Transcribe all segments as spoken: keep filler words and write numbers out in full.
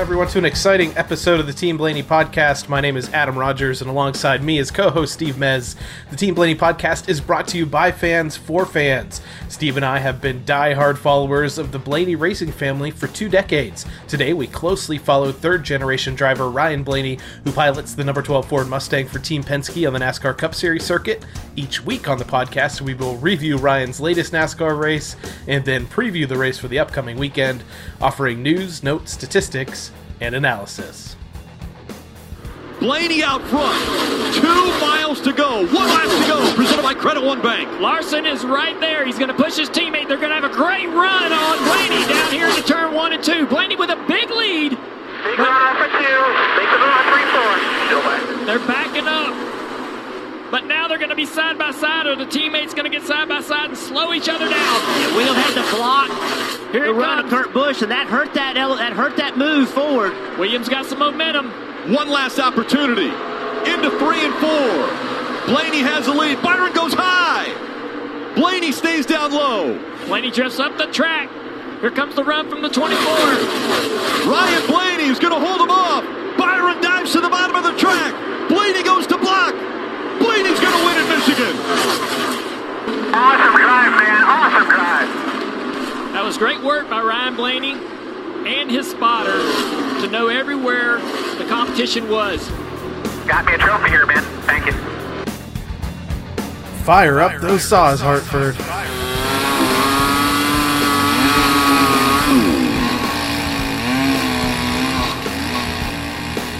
everyone, to an exciting episode of the Team Blaney Podcast. My name is Adam Rogers, and alongside me is co-host Steve Mez. The Team Blaney Podcast is brought to you by fans for fans. Steve and I have been die-hard followers of the Blaney racing family for two decades. Today, we closely follow third-generation driver Ryan Blaney, who pilots the number twelve Ford Mustang for Team Penske on the NASCAR Cup Series circuit. Each week on the podcast, we will review Ryan's latest NASCAR race and then preview the race for the upcoming weekend, offering news, notes, statistics, and analysis. Blaney out front. Two miles to go. One lap to go. Presented by Credit One Bank. Larson is right there. He's going to push his teammate. They're going to have a great run on Blaney down here into turn one and two. Blaney with a big lead. Big run for two. Big run on three, four. Still back. They're backing up. But now they're going to be side by side, or the teammate's going to get side by side and slow each other down. And Will had the block. Here the run comes. Of Kurt Busch, and that hurt that that hurt that move forward. Williams got some momentum. One last opportunity. Into three and four. Blaney has the lead. Byron goes high. Blaney stays down low. Blaney drifts up the track. Here comes the run from the twenty-four. Ryan Blaney is going to hold him off. Byron dives to the bottom of the track. Blaney goes to block. Blaney's going to win in Michigan. Awesome drive, man. Awesome drive. That was great work by Ryan Blaney and his spotter to know everywhere the competition was. Got me a trophy here, man. Thank you. Fire up those saws, Hartford.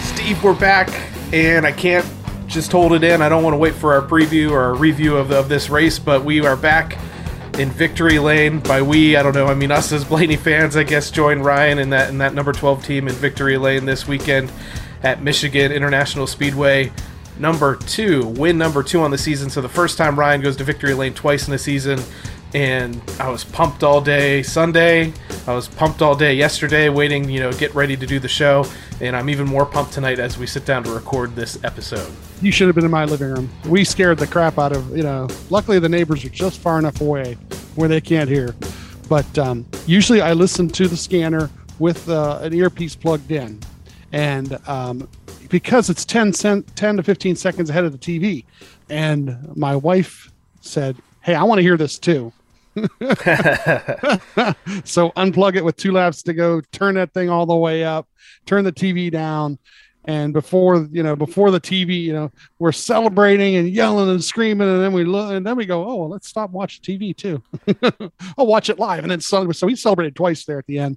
Steve, we're back, and I can't just hold it in. I don't want to wait for our preview or our review of, of this race, but we are back in victory lane. By we, I don't know, I mean us as Blaney fans, I guess, join Ryan in that in that number twelve team in victory lane this weekend at Michigan International Speedway. Number two, win number two on the season. So the first time Ryan goes to victory lane twice in the season, and I was pumped all day Sunday. I was pumped all day yesterday waiting, you know, get ready to do the show, and I'm even more pumped tonight as we sit down to record this episode. You should have been in my living room. We scared the crap out of, you know, luckily the neighbors are just far enough away where they can't hear. But um, usually I listen to the scanner with uh, an earpiece plugged in, and um, because it's ten, ten to fifteen seconds ahead of the T V, and my wife said, hey, I want to hear this too. So unplug it with two laps to go, turn that thing all the way up, turn the T V down, and before you know, before the T V, you know, we're celebrating and yelling and screaming, and then we look, and then we go, oh, well, let's stop watching T V too. I'll watch it live, and then so, so we celebrated twice there at the end.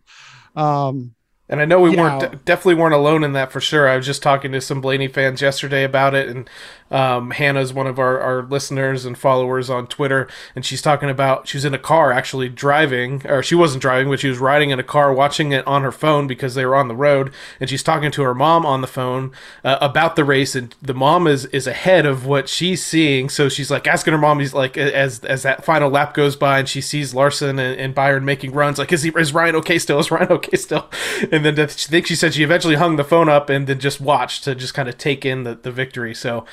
Um, and I know we yeah. weren't definitely weren't alone in that for sure. I was just talking to some Blaney fans yesterday about it, and um, Hannah's one of our, our listeners and followers on Twitter, and she's talking about she was in a car actually driving, or she wasn't driving, but she was riding in a car watching it on her phone because they were on the road, and she's talking to her mom on the phone uh, about the race, and the mom is, is ahead of what she's seeing, so she's like asking her mom, he's like, as as that final lap goes by, and she sees Larson and, and Byron making runs, like, is he is Ryan okay still? Is Ryan okay still? And And then I think she said she eventually hung the phone up and then just watched to just kind of take in the, the victory. So,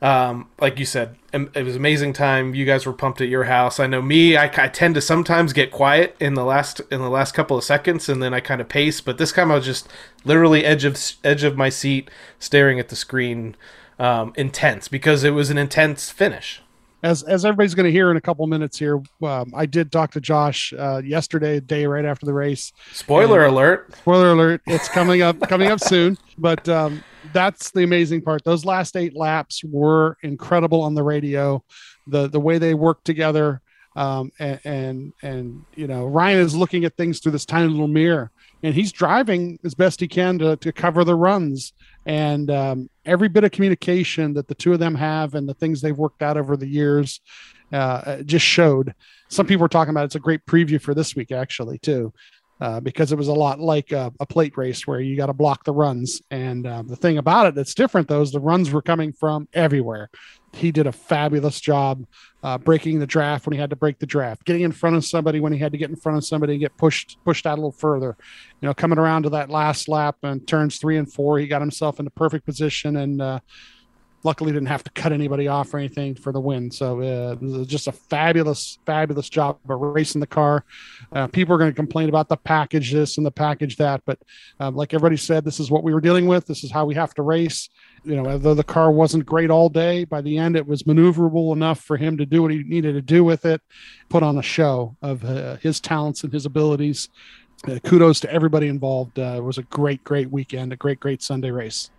um, like you said, it was an amazing time. You guys were pumped at your house. I know me, I, I tend to sometimes get quiet in the last in the last couple of seconds, and then I kind of pace. But this time I was just literally edge of edge of my seat, staring at the screen, um, intense, because it was an intense finish. As as everybody's going to hear in a couple minutes here, um, I did talk to Josh uh, yesterday, day right after the race. Spoiler and, alert! Spoiler alert! It's coming up, coming up soon. But um, that's the amazing part. Those last eight laps were incredible on the radio. The the way they worked together, um, and, and and you know, Ryan is looking at things through this tiny little mirror, and he's driving as best he can to to cover the runs. And um, every bit of communication that the two of them have and the things they've worked out over the years uh, just showed. Some people were talking about it's a great preview for this week, actually, too, uh, because it was a lot like a, a plate race where you got to block the runs. And um, the thing about it that's different, though, is the runs were coming from everywhere. He did a fabulous job uh, breaking the draft when he had to break the draft, getting in front of somebody when he had to get in front of somebody and get pushed pushed out a little further. You know, coming around to that last lap and turns three and four, he got himself in the perfect position and uh, luckily didn't have to cut anybody off or anything for the win. So uh, it was just a fabulous, fabulous job of racing the car. Uh, people are going to complain about the package this and the package that, but um, like everybody said, this is what we were dealing with. This is how we have to race. You know, although the car wasn't great all day, by the end it was maneuverable enough for him to do what he needed to do with it, put on a show of uh, his talents and his abilities. Uh, kudos to everybody involved. Uh, it was a great, great weekend, a great, great Sunday race.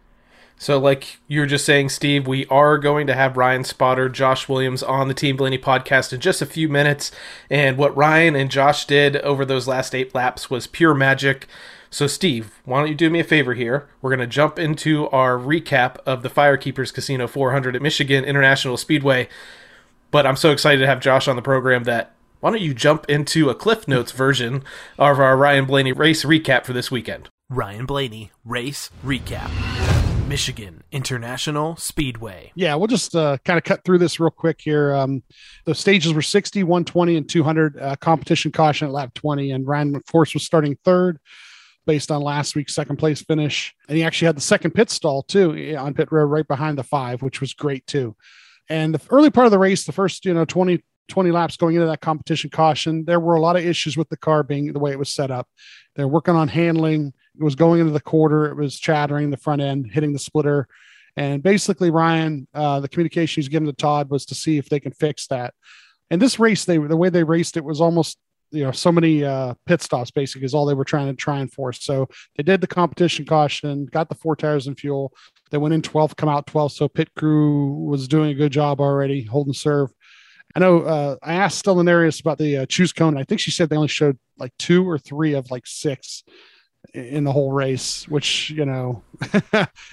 So like you were just saying, Steve, we are going to have Ryan Spotter, Josh Williams on the Team Blaney podcast in just a few minutes. And what Ryan and Josh did over those last eight laps was pure magic. So Steve, why don't you do me a favor here? We're going to jump into our recap of the Firekeepers Casino four hundred at Michigan International Speedway. But I'm so excited to have Josh on the program that why don't you jump into a Cliff Notes version of our Ryan Blaney race recap for this weekend? Ryan Blaney race recap. Michigan International Speedway. Yeah, we'll just uh, kind of cut through this real quick here. Um, the stages were sixty, one twenty, and two hundred. Uh, competition caution at lap twenty, and Ryan McForce was starting third based on last week's second place finish. And he actually had the second pit stall too on pit road right behind the five, which was great too. And the early part of the race, the first, you know, twenty, twenty laps going into that competition caution, there were a lot of issues with the car being the way it was set up. They're working on handling. It was going into the quarter. It was chattering the front end, hitting the splitter. And basically, Ryan, uh, the communication he's given to Todd was to see if they can fix that. And this race, they the way they raced it was almost, you know, so many uh, pit stops basically is all they were trying to try and force. So they did the competition caution, got the four tires and fuel. They went in twelfth, come out twelfth. So pit crew was doing a good job already, holding serve. I know uh, I asked Stellanarius about the uh, choose cone. I think she said they only showed like two or three of like six in the whole race, which, you know,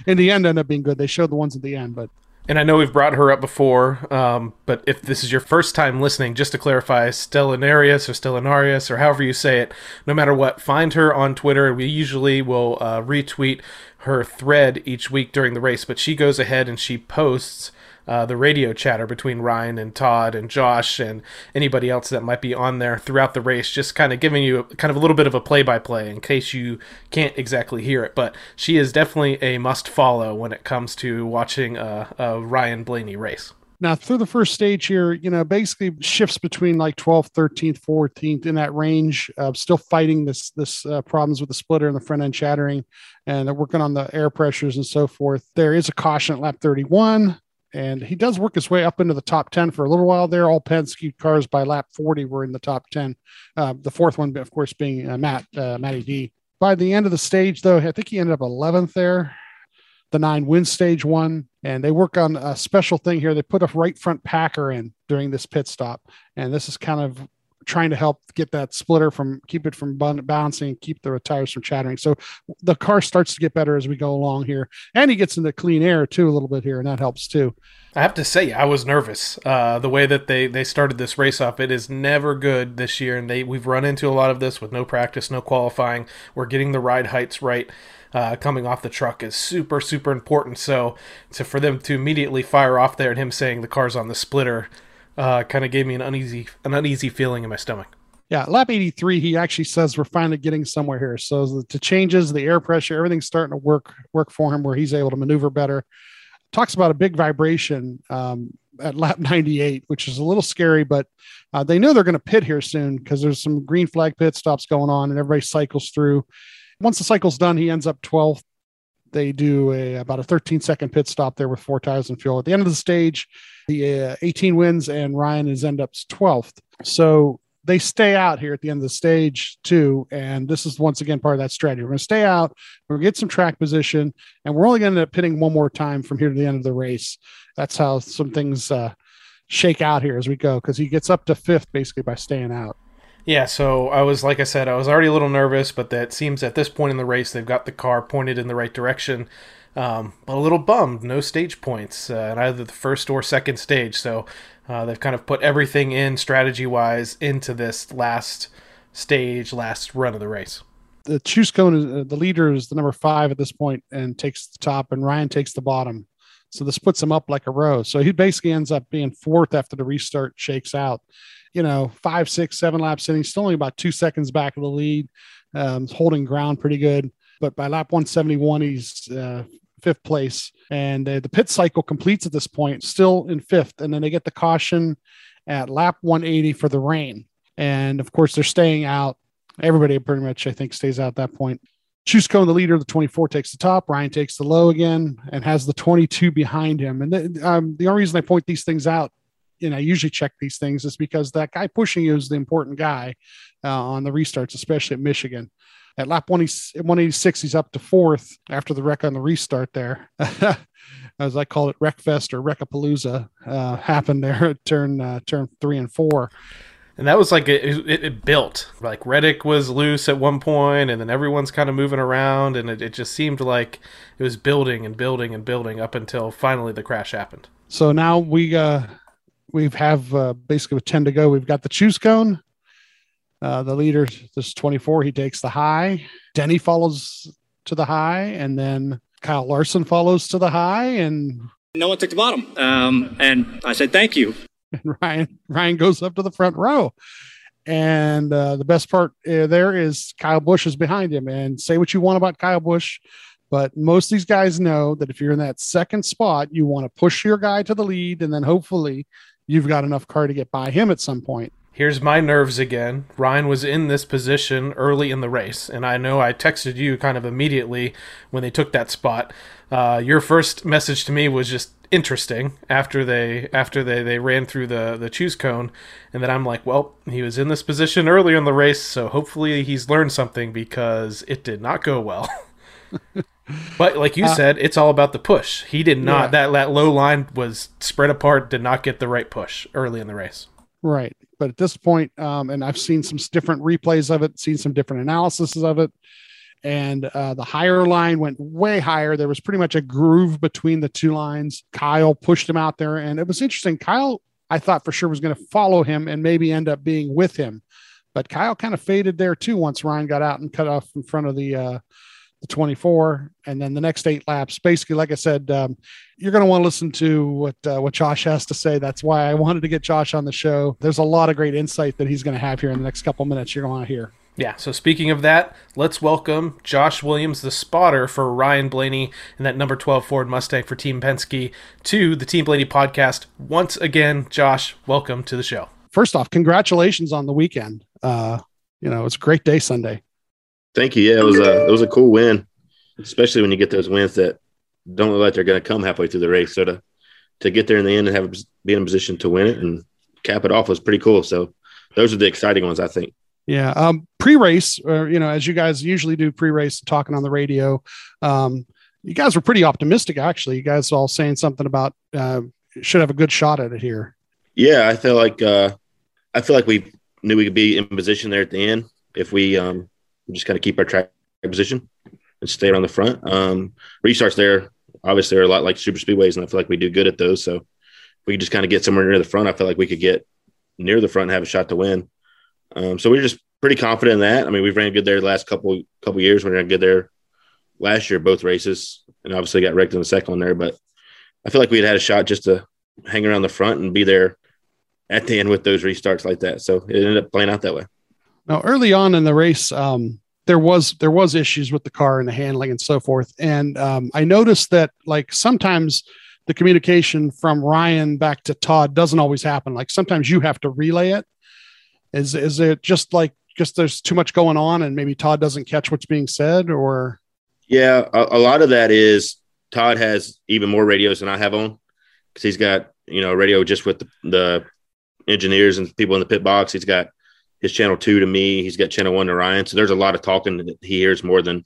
in the end ended up being good. They showed the ones at the end, but. And I know we've brought her up before, um, but if this is your first time listening, just to clarify, Stellanarius or Stellanarius or however you say it, no matter what, find her on Twitter. We usually will uh, retweet her thread each week during the race, but she goes ahead and she posts uh, the radio chatter between Ryan and Todd and Josh and anybody else that might be on there throughout the race, just kind of giving you a, kind of a little bit of a play-by-play in case you can't exactly hear it. But she is definitely a must-follow when it comes to watching a, a Ryan Blaney race. Now, through the first stage here, you know, basically shifts between like twelfth, thirteenth, fourteenth in that range, uh, still fighting this this uh, problems with the splitter and the front end shattering, and they're working on the air pressures and so forth. There is a caution at lap thirty-one, and he does work his way up into the top ten for a little while there. All Penske cars by lap forty were in the top ten, uh, the fourth one, of course, being uh, Matt, uh, Matty D. By the end of the stage, though, I think he ended up eleventh there. The nine wins stage one, and they work on a special thing here. They put a right front packer in during this pit stop, and this is kind of trying to help get that splitter from keep it from bouncing, keep the tires from chattering. So the car starts to get better as we go along here, and he gets into clean air too a little bit here, and that helps too. I have to say, I was nervous uh, the way that they, they started this race off. It is never good this year, and they we've run into a lot of this with no practice, no qualifying. We're getting the ride heights right. Uh, coming off the truck is super, super important. So, so for them to immediately fire off there and him saying the car's on the splitter uh, kind of gave me an uneasy an uneasy feeling in my stomach. Yeah, lap eighty-three, he actually says we're finally getting somewhere here. So the, the changes, the air pressure, everything's starting to work work for him where he's able to maneuver better. Talks about a big vibration um, at lap ninety-eight, which is a little scary, but uh, they know they're going to pit here soon because there's some green flag pit stops going on and everybody cycles through. Once the cycle's done, he ends up twelfth. They do a about a thirteen second pit stop there with four tires and fuel. At the end of the stage, the uh, eighteen wins and Ryan is end up twelfth. So they stay out here at the end of the stage too. And this is once again, part of that strategy. We're going to stay out. We're going to get some track position and we're only going to end up pitting one more time from here to the end of the race. That's how some things uh, shake out here as we go. Cause he gets up to fifth basically by staying out. Yeah, so I was, like I said, I was already a little nervous, but that seems at this point in the race, they've got the car pointed in the right direction, um, but a little bummed, no stage points uh, in either the first or second stage, so uh, they've kind of put everything in strategy-wise into this last stage, last run of the race. The Choose Cone, is, uh, the leader is the number five at this point and takes the top, and Ryan takes the bottom. So this puts him up like a row. So he basically ends up being fourth after the restart shakes out. You know, five, six, seven laps in. He's still only about two seconds back of the lead, um, holding ground pretty good. But by lap one seventy-one, he's uh, fifth place. And uh, the pit cycle completes at this point, still in fifth. And then they get the caution at lap one eighty for the rain. And of course, they're staying out. Everybody pretty much, I think, stays out at that point. Schusko, the leader of the twenty-four, takes the top. Ryan takes the low again and has the twenty-two behind him. And th- um, the only reason I point these things out, and I usually check these things, is because that guy pushing you is the important guy uh, on the restarts, especially at Michigan. At lap one eighty-six, he's up to fourth after the wreck on the restart there. As I call it, Wreckfest or Wreckapalooza uh, happened there at turn, uh, turn three and four. And that was like, it, it, it built. Like Reddick was loose at one point, and then everyone's kind of moving around, and it, it just seemed like it was building and building and building up until finally the crash happened. So now we uh, we have uh, basically with ten to go, we've got the choose cone. Uh, the leader, this is twenty-four, he takes the high. Denny follows to the high, and then Kyle Larson follows to the high. And no one took the bottom. Um, and I said, thank you. And Ryan, Ryan goes up to the front row. And uh, the best part uh, there is Kyle Busch is behind him. And say what you want about Kyle Busch, but most of these guys know that if you're in that second spot, you want to push your guy to the lead. And then hopefully you've got enough car to get by him at some point. Here's my nerves again. Ryan was in this position early in the race. And I know I texted you kind of immediately when they took that spot. Uh, your first message to me was just, interesting after they after they they ran through the the choose cone, and then I'm like, well, he was in this position earlier in the race, so hopefully he's learned something, because it did not go well. But like you uh, said, it's all about the push. He did not. Yeah. that that low line was spread apart, did not get the right push early in the race, right? But at this point, um and I've seen some different replays of it, seen some different analysis of it. And uh, the higher line went way higher. There was pretty much a groove between the two lines. Kyle pushed him out there. And it was interesting. Kyle, I thought for sure, was going to follow him and maybe end up being with him. But Kyle kind of faded there, too, once Ryan got out and cut off in front of the, uh, the twenty-four. And then the next eight laps, basically, like I said, um, you're going to want to listen to what uh, what Josh has to say. That's why I wanted to get Josh on the show. There's a lot of great insight that he's going to have here in the next couple minutes. You're going to want to hear. Yeah, so speaking of that, let's welcome Josh Williams, the spotter for Ryan Blaney and that number twelve Ford Mustang for Team Penske, to the Team Blaney podcast once again. Josh, welcome to the show. First off, congratulations on the weekend. Uh, you know, it's a great day Sunday. Thank you. Yeah, it was a, it was a cool win, especially when you get those wins that don't look like they're going to come halfway through the race. So to, to get there in the end and have be in a position to win it and cap it off was pretty cool. So those are the exciting ones, I think. Yeah. Um, pre-race, or, you know, as you guys usually do pre-race talking on the radio, um, you guys were pretty optimistic, actually. You guys all saying something about uh, should have a good shot at it here. Yeah, I feel like uh, I feel like we knew we could be in position there at the end if we um, just kind of keep our track position and stay around the front. Um, restarts there, obviously, are a lot like super speedways, and I feel like we do good at those. So if we just kind of get somewhere near the front, I feel like we could get near the front and have a shot to win. Um, so we're just pretty confident in that. I mean, we've ran good there the last couple couple years. We ran good there last year, both races, and obviously got wrecked in the second one there. But I feel like we had had a shot just to hang around the front and be there at the end with those restarts like that. So it ended up playing out that way. Now, early on in the race, um, there was there was issues with the car and the handling and so forth. And um, I noticed that, like, sometimes the communication from Ryan back to Todd doesn't always happen. Like, sometimes you have to relay it. Is is it just like just there's too much going on and maybe Todd doesn't catch what's being said? Or yeah, a, a lot of that is Todd has even more radios than I have on, because he's got, you know, a radio just with the, the engineers and people in the pit box. He's got his channel two to me. He's got channel one to Ryan. So there's a lot of talking that he hears more than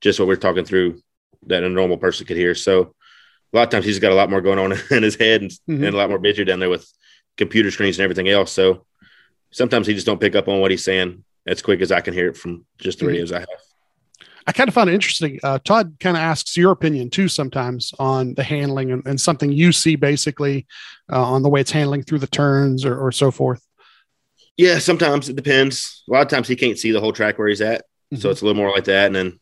just what we're talking through that a normal person could hear. So a lot of times he's got a lot more going on in his head and, mm-hmm. and a lot more busy down there with computer screens and everything else. So sometimes he just don't pick up on what he's saying as quick as I can hear it from just the radios mm-hmm. I have. I kind of found it interesting. Uh, Todd kind of asks your opinion too, sometimes on the handling and, and something you see basically uh, on the way it's handling through the turns or, or so forth. Yeah. Sometimes it depends. A lot of times he can't see the whole track where he's at. Mm-hmm. So it's a little more like that. And then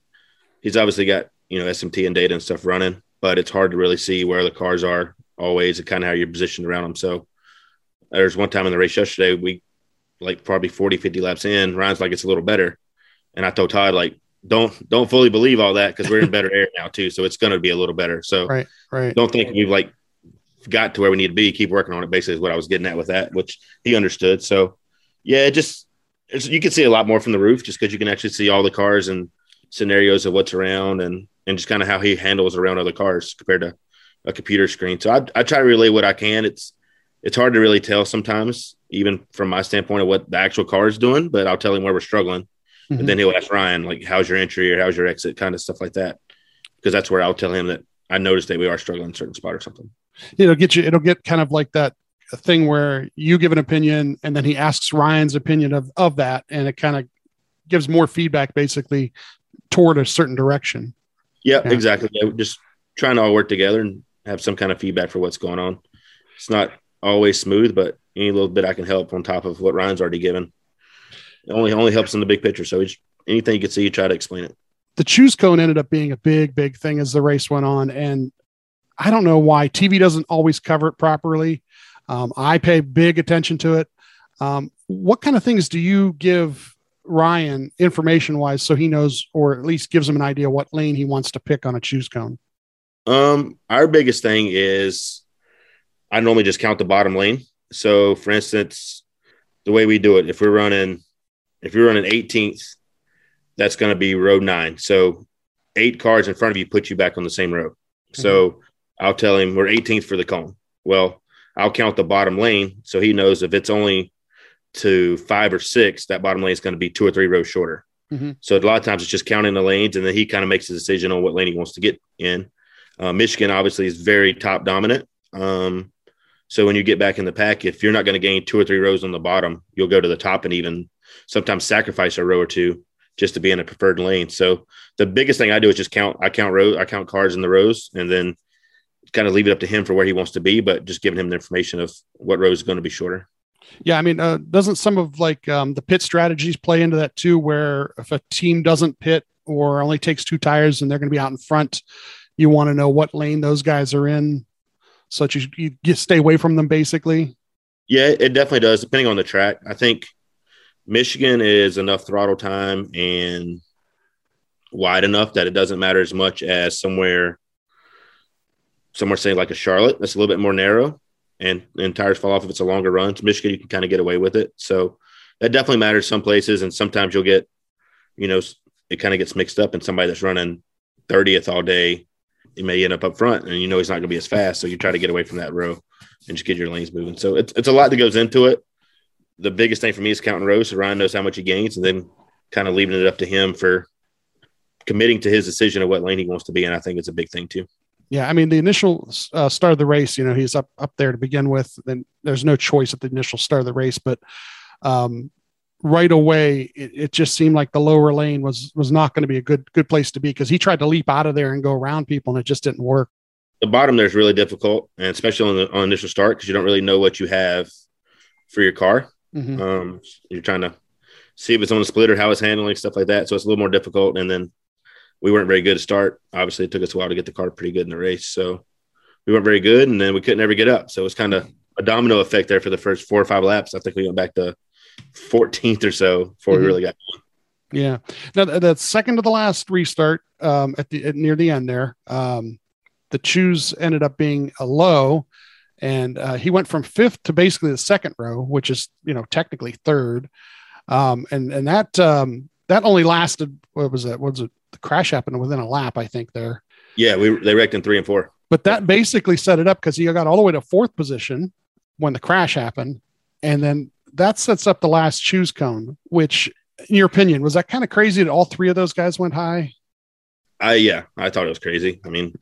he's obviously got, you know, S M T and data and stuff running, but it's hard to really see where the cars are always and kind of how you're positioned around them. So there's one time in the race yesterday, we, like probably forty, fifty laps in, Ryan's like, it's a little better. And I told Todd, like, don't don't fully believe all that because we're in better air now too, so it's going to be a little better. So right, right. Don't think we've like got to where we need to be. Keep working on it. Basically, is what I was getting at with that, which he understood. So yeah, it just it's, you can see a lot more from the roof just because you can actually see all the cars and scenarios of what's around and and just kind of how he handles around other cars compared to a computer screen. So I I try to relay what I can. It's it's hard to really tell sometimes, even from my standpoint of what the actual car is doing, but I'll tell him where we're struggling. Mm-hmm. And then he'll ask Ryan, like, how's your entry or how's your exit, kind of stuff like that, because that's where I'll tell him that I noticed that we are struggling in a certain spot or something. It'll get you. It'll get kind of like that thing where you give an opinion and then he asks Ryan's opinion of, of that. And it kind of gives more feedback basically toward a certain direction. Yeah, yeah. Exactly. Yeah, just trying to all work together and have some kind of feedback for what's going on. It's not always smooth, but any little bit I can help on top of what Ryan's already given. It only, only helps in the big picture. So just, anything you can see, you try to explain it. The choose cone ended up being a big, big thing as the race went on. And I don't know why T V doesn't always cover it properly. Um, I pay big attention to it. Um, what kind of things do you give Ryan information wise, so he knows, or at least gives him an idea what lane he wants to pick on a choose cone? Um, our biggest thing is I normally just count the bottom lane. So for instance, the way we do it, if we're running, if you're running eighteenth, that's going to be row nine. So eight cars in front of you put you back on the same row. Mm-hmm. So I'll tell him we're eighteenth for the cone. Well, I'll count the bottom lane. So he knows if it's only to five or six, that bottom lane is going to be two or three rows shorter. Mm-hmm. So a lot of times it's just counting the lanes, and then he kind of makes a decision on what lane he wants to get in. Uh, Michigan obviously is very top dominant. Um, so when you get back in the pack, if you're not going to gain two or three rows on the bottom, you'll go to the top and even sometimes sacrifice a row or two just to be in a preferred lane. So the biggest thing I do is just count. I count rows, I count cars in the rows, and then kind of leave it up to him for where he wants to be, but just giving him the information of what row is going to be shorter. Yeah. I mean, uh, doesn't some of like um, the pit strategies play into that too, where if a team doesn't pit or only takes two tires and they're going to be out in front, you want to know what lane those guys are in, so you, you, you stay away from them basically? Yeah, it definitely does, depending on the track. I think Michigan is enough throttle time and wide enough that it doesn't matter as much as somewhere, somewhere say like a Charlotte, that's a little bit more narrow and, and tires fall off if it's a longer run. To Michigan, you can kind of get away with it. So that definitely matters some places. And sometimes you'll get, you know, it kind of gets mixed up, and somebody that's running thirtieth all day, he may end up up front, and you know he's not going to be as fast, so you try to get away from that row and just get your lanes moving. So it's it's a lot that goes into it. The biggest thing for me is counting rows, so Ryan knows how much he gains, and then kind of leaving it up to him for committing to his decision of what lane he wants to be in. I think it's a big thing too. Yeah, I mean, the initial uh, start of the race, you know, he's up up there to begin with, and there's no choice at the initial start of the race, but um, right away it, it just seemed like the lower lane was was not going to be a good good place to be, because he tried to leap out of there and go around people, and it just didn't work. The bottom there is really difficult, and especially on the on initial start, because you don't really know what you have for your car. Mm-hmm. Um, you're trying to see if it's on the splitter, how it's handling, stuff like that. So it's a little more difficult. And then we weren't very good to start. Obviously, it took us a while to get the car pretty good in the race. So we weren't very good, and then we couldn't ever get up. So it was kind of a domino effect there for the first four or five laps. I think we went back to fourteenth or so before mm-hmm. we really got going. Yeah. Now, the, the second to the last restart um, at the at, near the end there, um, the choose ended up being a low. And uh, he went from fifth to basically the second row, which is, you know, technically third. Um, and, and that, um, that only lasted, what was that? What was it? The crash happened within a lap, I think there. Yeah. We, they wrecked in three and four, but that basically set it up, because he got all the way to fourth position when the crash happened. And then that sets up the last choose cone, which in your opinion, was that kind of crazy that all three of those guys went high? I, yeah, I thought it was crazy. I mean,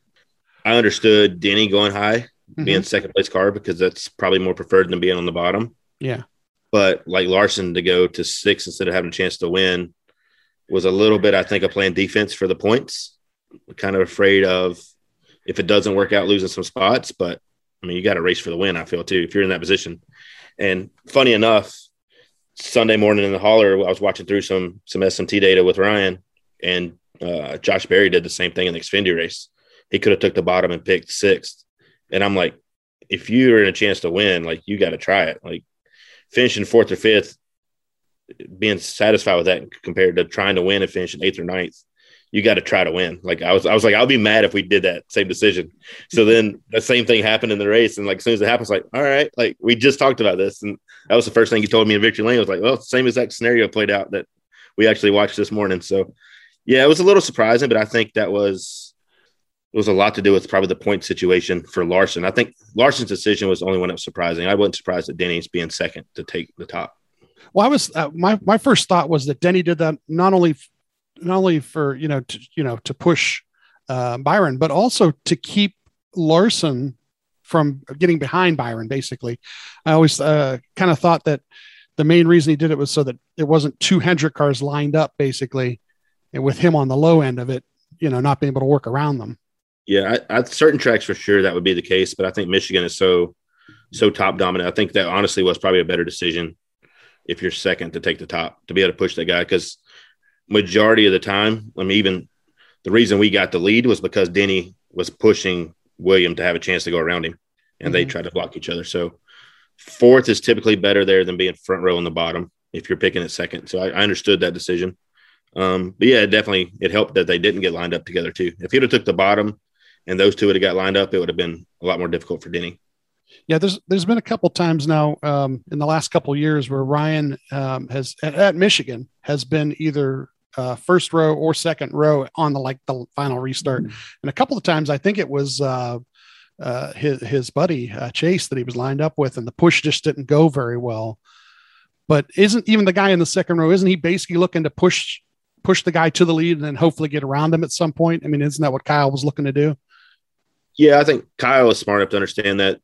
I understood Denny going high, being mm-hmm. second place car, because that's probably more preferred than being on the bottom. Yeah. But like Larson to go to six instead of having a chance to win was a little bit, I think, of playing defense for the points. Kind of afraid of if it doesn't work out, losing some spots. But I mean, you got to race for the win, I feel too, if you're in that position. And funny enough, Sunday morning in the hauler, I was watching through some, some S M T data with Ryan, and uh, Josh Berry did the same thing in the Xfinity race. He could have took the bottom and picked sixth. And I'm like, if you're in a chance to win, like, you got to try it. Like, finishing fourth or fifth, being satisfied with that compared to trying to win and finishing eighth or ninth you got to try to win. Like I was, I was like, I'll be mad if we did that same decision. So then the same thing happened in the race. And like, as soon as it happens, like, all right, like we just talked about this. And that was the first thing he told me in victory lane. I was like, well, same exact scenario played out that we actually watched this morning. So yeah, it was a little surprising, but I think that was, it was a lot to do with probably the point situation for Larson. I think Larson's decision was the only one that was surprising. I wasn't surprised at Denny's being second to take the top. Well, I was, uh, my, my first thought was that Denny did that not only, not only for, you know, to, you know, to push uh, Byron, but also to keep Larson from getting behind Byron. Basically, I always uh, kind of thought that the main reason he did it was so that it wasn't two Hendrick cars lined up basically, and with him on the low end of it, you know, not being able to work around them. Yeah. I, I certain tracks for sure that would be the case, but I think Michigan is so, so top dominant. I think that honestly was probably a better decision if you're second to take the top, to be able to push that guy. Cause majority of the time, I mean, even the reason we got the lead was because Denny was pushing William to have a chance to go around him, and mm-hmm. they tried to block each other. So fourth is typically better there than being front row on the bottom if you're picking it second. So I, I understood that decision. Um, but yeah, it definitely, it helped that they didn't get lined up together too. If he'd have took the bottom and those two would have got lined up, it would have been a lot more difficult for Denny. Yeah, there's there's been a couple times now um, in the last couple of years where Ryan um, has at, at Michigan has been either uh, first row or second row on the like the final restart, and a couple of times I think it was uh, uh, his his buddy uh, Chase that he was lined up with, and the push just didn't go very well. But isn't even the guy in the second row? Isn't he basically looking to push push the guy to the lead and then hopefully get around him at some point? I mean, isn't that what Kyle was looking to do? Yeah, I think Kyle is smart enough to understand that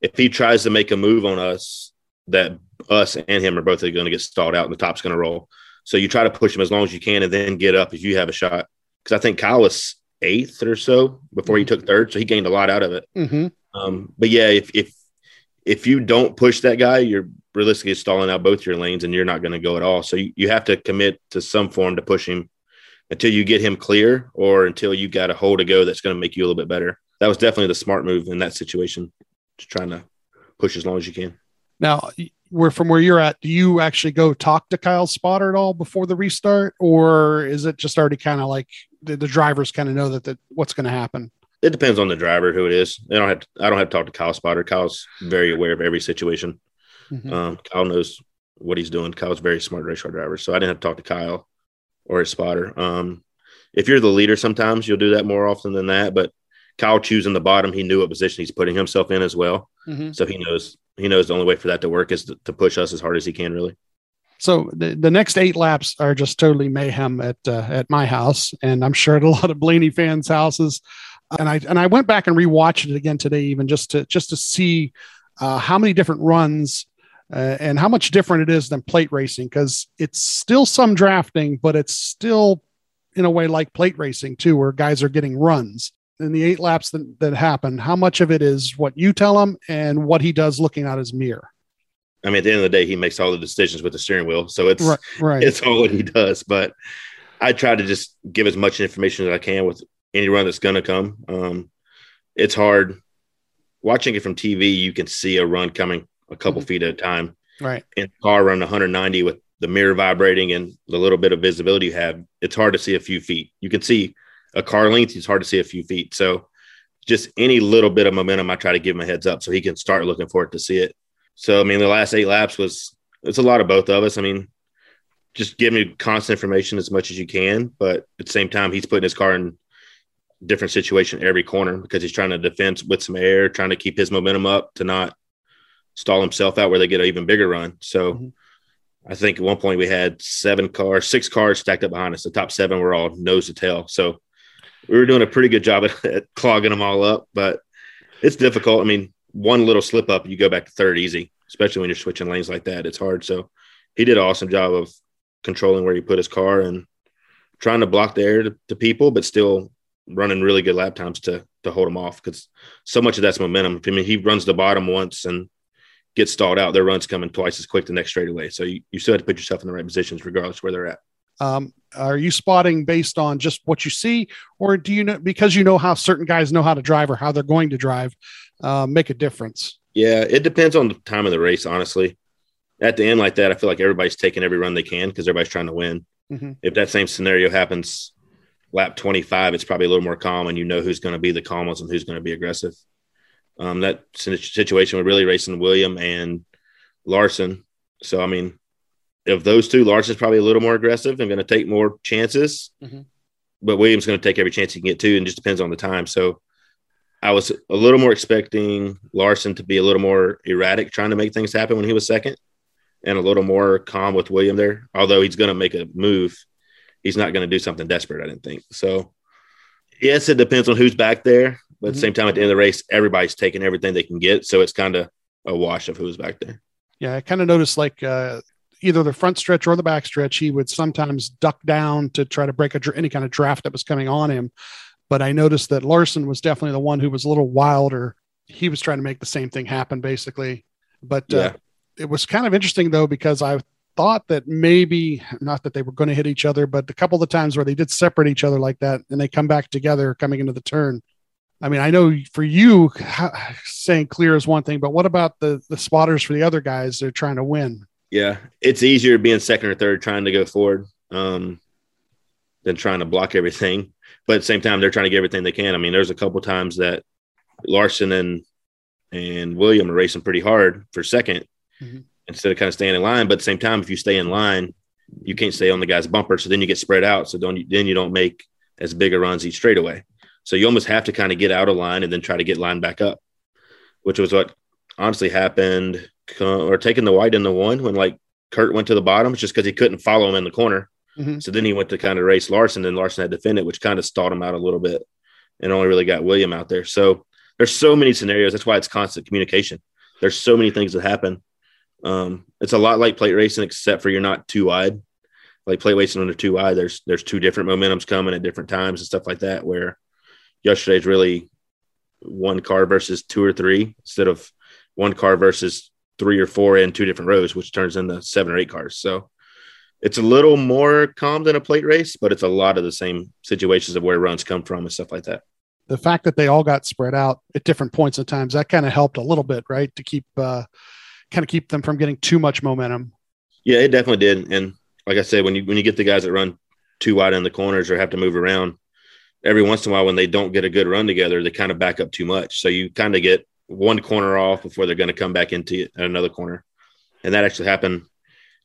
if he tries to make a move on us, that us and him are both going to get stalled out and the top's going to roll. So you try to push him as long as you can and then get up if you have a shot. Because I think Kyle was eighth or so before he took third, so he gained a lot out of it. Mm-hmm. Um, but, yeah, if, if if you don't push that guy, you're realistically stalling out both your lanes and you're not going to go at all. So you, you have to commit to some form to push him until you get him clear or until you got a hole to go that's going to make you a little bit better. That was definitely the smart move in that situation. Just trying to push as long as you can. Now, we're from where you're at. Do you actually go talk to Kyle's spotter at all before the restart, or is it just already kind of like the, the drivers kind of know that, that what's going to happen? It depends on the driver who it is. They don't have. To, I don't have to talk to Kyle's spotter. Kyle's very aware of every situation. Mm-hmm. Um, Kyle knows what he's doing. Kyle's a very smart race car driver, so I didn't have to talk to Kyle or his spotter. Um, if you're the leader, sometimes you'll do that more often than that, but. Kyle choosing the bottom, he knew what position he's putting himself in as well. Mm-hmm. So he knows he knows the only way for that to work is to, to push us as hard as he can, really. So the, the next eight laps are just totally mayhem at uh, at my house, and I'm sure at a lot of Blaney fans' houses. And I and I went back and rewatched it again today, even just to just to see uh, how many different runs uh, and how much different it is than plate racing, because it's still some drafting, but it's still in a way like plate racing too, where guys are getting runs. In the eight laps that, that happen, how much of it is what you tell him and what he does looking out his mirror? I mean, at the end of the day, he makes all the decisions with the steering wheel. So it's, right, right. It's all what he does, but I try to just give as much information as I can with any run that's going to come. Um, it's hard watching it from T V. You can see a run coming a couple mm-hmm. feet at a time, right? And car run one hundred ninety with the mirror vibrating and the little bit of visibility you have. It's hard to see a few feet. You can see a car length, it's hard to see a few feet. So just any little bit of momentum, I try to give him a heads up so he can start looking for it to see it. So, I mean, the last eight laps was, it's a lot of both of us. I mean, just give me constant information as much as you can, but at the same time, he's putting his car in different situation every corner because he's trying to defend with some air, trying to keep his momentum up to not stall himself out where they get an even bigger run. So mm-hmm. I think at one point we had seven cars, six cars stacked up behind us. The top seven were all nose to tail. So we were doing a pretty good job at, at clogging them all up, but it's difficult. I mean, one little slip up, you go back to third easy, especially when you're switching lanes like that. It's hard. So he did an awesome job of controlling where he put his car and trying to block the air to, to people, but still running really good lap times to to hold them off because so much of that's momentum. I mean, he runs the bottom once and gets stalled out. Their run's coming twice as quick the next straightaway. So you, you still have to put yourself in the right positions regardless of where they're at. Um, are you spotting based on just what you see, or do you know, because you know how certain guys know how to drive or how they're going to drive, uh, make a difference? Yeah, it depends on the time of the race. Honestly, at the end like that, I feel like everybody's taking every run they can because everybody's trying to win. Mm-hmm. If that same scenario happens lap twenty-five, it's probably a little more calm, and you know who's going to be the calmest and who's going to be aggressive. Um, that situation was really racing William and Larson. So, I mean, of those two, Larson's probably a little more aggressive and going to take more chances, mm-hmm. but William's going to take every chance he can get too, and just depends on the time. So I was a little more expecting Larson to be a little more erratic, trying to make things happen when he was second, and a little more calm with William there. Although he's going to make a move, he's not going to do something desperate, I didn't think. So, yes, it depends on who's back there. But at the same time, at the end of the race, everybody's taking everything they can get. So it's kind of a wash of who's back there. Yeah, I kind of noticed like uh, either the front stretch or the back stretch, he would sometimes duck down to try to break a, any kind of draft that was coming on him. But I noticed that Larson was definitely the one who was a little wilder. He was trying to make the same thing happen, basically. But yeah. uh, it was kind of interesting, though, because I thought that maybe not that they were going to hit each other, but the couple of the times where they did separate each other like that and they come back together coming into the turn. I mean, I know for you saying clear is one thing, but what about the, the spotters for the other guys? They're trying to win. Yeah. It's easier being second or third, trying to go forward um, than trying to block everything. But at the same time, they're trying to get everything they can. I mean, there's a couple times that Larson and, and William are racing pretty hard for second mm-hmm. instead of kind of staying in line. But at the same time, if you stay in line, you can't stay on the guy's bumper. So then you get spread out. So don't, then you don't make as big a runs each straightaway. So you almost have to kind of get out of line and then try to get line back up, which was what honestly happened or taking the white in the one when like Kurt went to the bottom just because he couldn't follow him in the corner. Mm-hmm. So then he went to kind of race Larson and Larson had to defend it, which kind of stalled him out a little bit and only really got William out there. So there's so many scenarios. That's why it's constant communication. There's so many things that happen. Um, it's a lot like plate racing, except for you're not too wide. Like plate racing under too wide, there's, there's two different momentums coming at different times and stuff like that, where yesterday's really one car versus two or three instead of one car versus three or four in two different rows, which turns into seven or eight cars. So it's a little more calm than a plate race, but it's a lot of the same situations of where runs come from and stuff like that. The fact that they all got spread out at different points of times, that kind of helped a little bit, right? To keep uh, kind of keep them from getting too much momentum. Yeah, it definitely did. And like I said, when you, when you get the guys that run too wide in the corners or have to move around, every once in a while when they don't get a good run together, they kind of back up too much. So you kind of get one corner off before they're going to come back into another corner. And that actually happened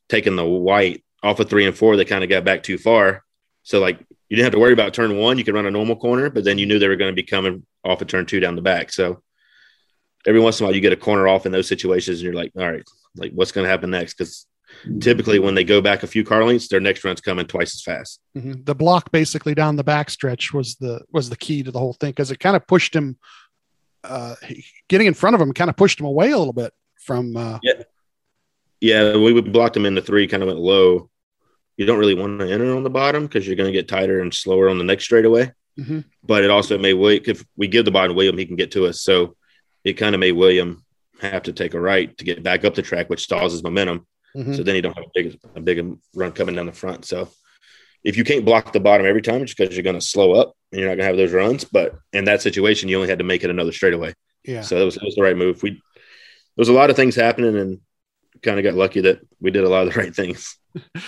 taking the white off of three and four. They kind of got back too far. So like you didn't have to worry about turn one. You could run a normal corner, but then you knew they were going to be coming off of turn two down the back. So every once in a while you get a corner off in those situations and you're like, all right, like what's going to happen next? Because typically when they go back a few car lengths, their next run's coming twice as fast. Mm-hmm. The block basically down the back stretch was the, was the key to the whole thing. Cause it kind of pushed him, uh, getting in front of him kind of pushed him away a little bit from, uh, yeah. yeah, we blocked him into three, kind of went low. You don't really want to enter on the bottom cause you're going to get tighter and slower on the next straightaway, mm-hmm. but it also made William, if we give the bottom William, he can get to us. So it kind of made William have to take a right to get back up the track, which stalls his momentum. Mm-hmm. So then you don't have a big, a big run coming down the front. So if you can't block the bottom every time, just because you're going to slow up and you're not going to have those runs. But in that situation, you only had to make it another straightaway. Yeah. So that was, that was the right move. We, there was a lot of things happening and kind of got lucky that we did a lot of the right things.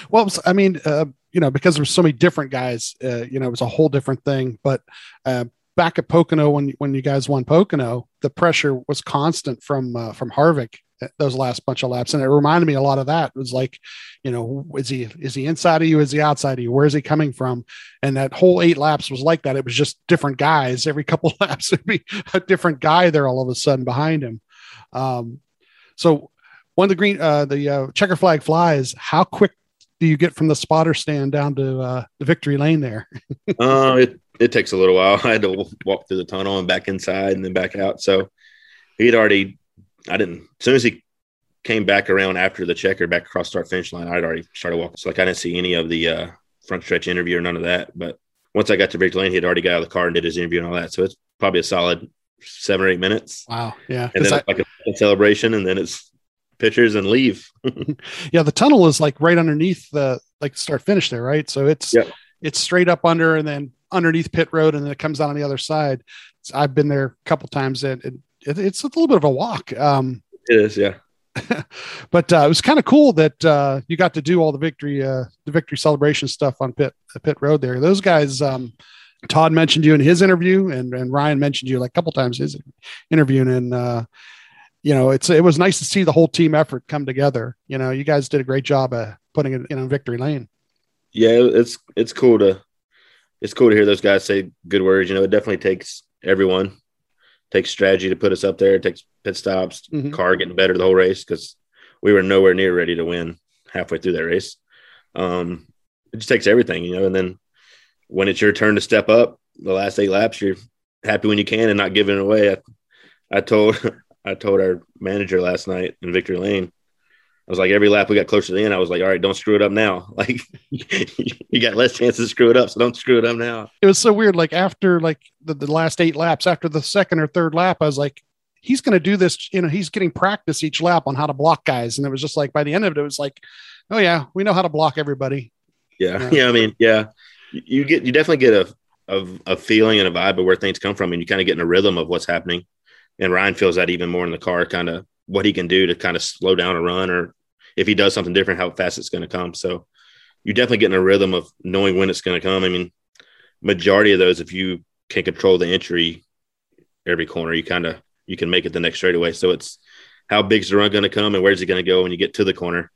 Well, I mean, uh, you know, because there's so many different guys, uh, you know, it was a whole different thing. But uh, back at Pocono, when, when you guys won Pocono, the pressure was constant from, uh, from Harvick. Those last bunch of laps. And it reminded me a lot of that. It was like, you know, is he, is he inside of you? Is he outside of you? Where is he coming from? And that whole eight laps was like that. It was just different guys. Every couple of laps would be a different guy there all of a sudden behind him. Um, so when the green, uh, the uh, checker flag flies, how quick do you get from the spotter stand down to uh, the victory lane there? uh, it, it takes a little while. I had to walk through the tunnel and back inside and then back out. So he'd already, I didn't, as soon as he came back around after the checker back across start finish line, I'd already started walking. So like, I didn't see any of the uh, front stretch interview or none of that. But once I got to victory lane, he had already got out of the car and did his interview and all that. So it's probably a solid seven or eight minutes. Wow. Yeah. And then I, it's like a celebration and then it's pictures and leave. Yeah. The tunnel is like right underneath the, like start finish there. Right. So it's, yep. It's straight up under and then underneath pit road. And then it comes out on the other side. So I've been there a couple times and, and it's a little bit of a walk. Um, it is, yeah. But uh, it was kind of cool that uh, you got to do all the victory, uh, the victory celebration stuff on pit, pit road there. Those guys, um, Todd mentioned you in his interview, and, and Ryan mentioned you like a couple times in his interview. And, uh, you know, it's, it was nice to see the whole team effort come together. You know, you guys did a great job of putting it in on victory lane. Yeah, it's, it's cool to, it's cool to hear those guys say good words. You know, it definitely takes everyone, it takes strategy to put us up there. It takes pit stops, mm-hmm. car getting better the whole race, because we were nowhere near ready to win halfway through that race. Um, it just takes everything, you know, and then when it's your turn to step up the last eight laps, you're happy when you can and not giving it away. I, I told I told our manager last night in victory lane, I was like, every lap we got closer to the end, I was like, all right, don't screw it up now. Like, you got less chances to screw it up, so don't screw it up now. It was so weird. Like, after like the, the last eight laps, after the second or third lap, I was like, he's going to do this. You know, he's getting practice each lap on how to block guys. And it was just like, by the end of it, it was like, oh yeah, we know how to block everybody. Yeah. Yeah. yeah I mean, yeah, you get, you definitely get a, a, a feeling and a vibe of where things come from, and you kind of get in a rhythm of what's happening. And Ryan feels that even more in the car, kind of what he can do to kind of slow down a run, or if he does something different, how fast it's going to come. So you definitely get in a rhythm of knowing when it's going to come. I mean, majority of those, if you can control the entry, every corner, you kind of, you can make it the next straightaway. So it's how big's the run going to come and where's it going to go when you get to the corner,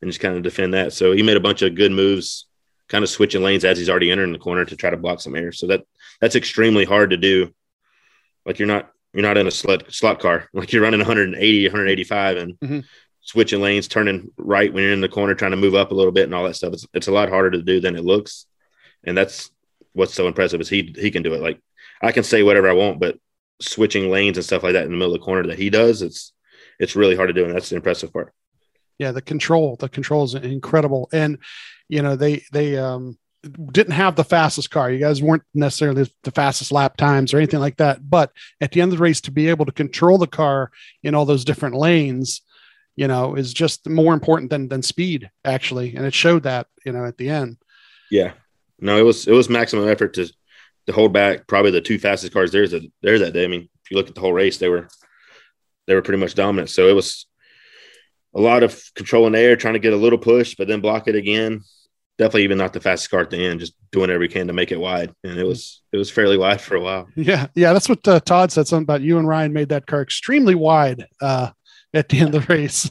and just kind of defend that. So he made a bunch of good moves, kind of switching lanes as he's already entering the corner to try to block some air. So that that's extremely hard to do. Like, you're not, You're not in a slot, slot car. Like, you're running one eighty, one eighty-five and mm-hmm. switching lanes, turning right when you're in the corner, trying to move up a little bit and all that stuff. It's, it's a lot harder to do than it looks. And that's what's so impressive, is he he can do it. Like, I can say whatever I want, but switching lanes and stuff like that in the middle of the corner that he does, it's it's really hard to do. And that's the impressive part. Yeah, the control. The control is incredible. And, you know, they they um, didn't have the fastest car. You guys weren't necessarily the fastest lap times or anything like that, but at the end of the race, to be able to control the car in all those different lanes, you know, is just more important than, than speed, actually. And it showed that, you know, at the end. Yeah, no, it was, it was maximum effort to, to hold back probably the two fastest cars there, there that day. I mean, if you look at the whole race, they were, they were pretty much dominant. So it was a lot of controlling air, trying to get a little push, but then block it again. Definitely even not the fastest car at the end, just doing whatever you can to make it wide. And it was, it was fairly wide for a while. Yeah. Yeah. That's what uh, Todd said, something about you and Ryan made that car extremely wide uh, at the end of the race.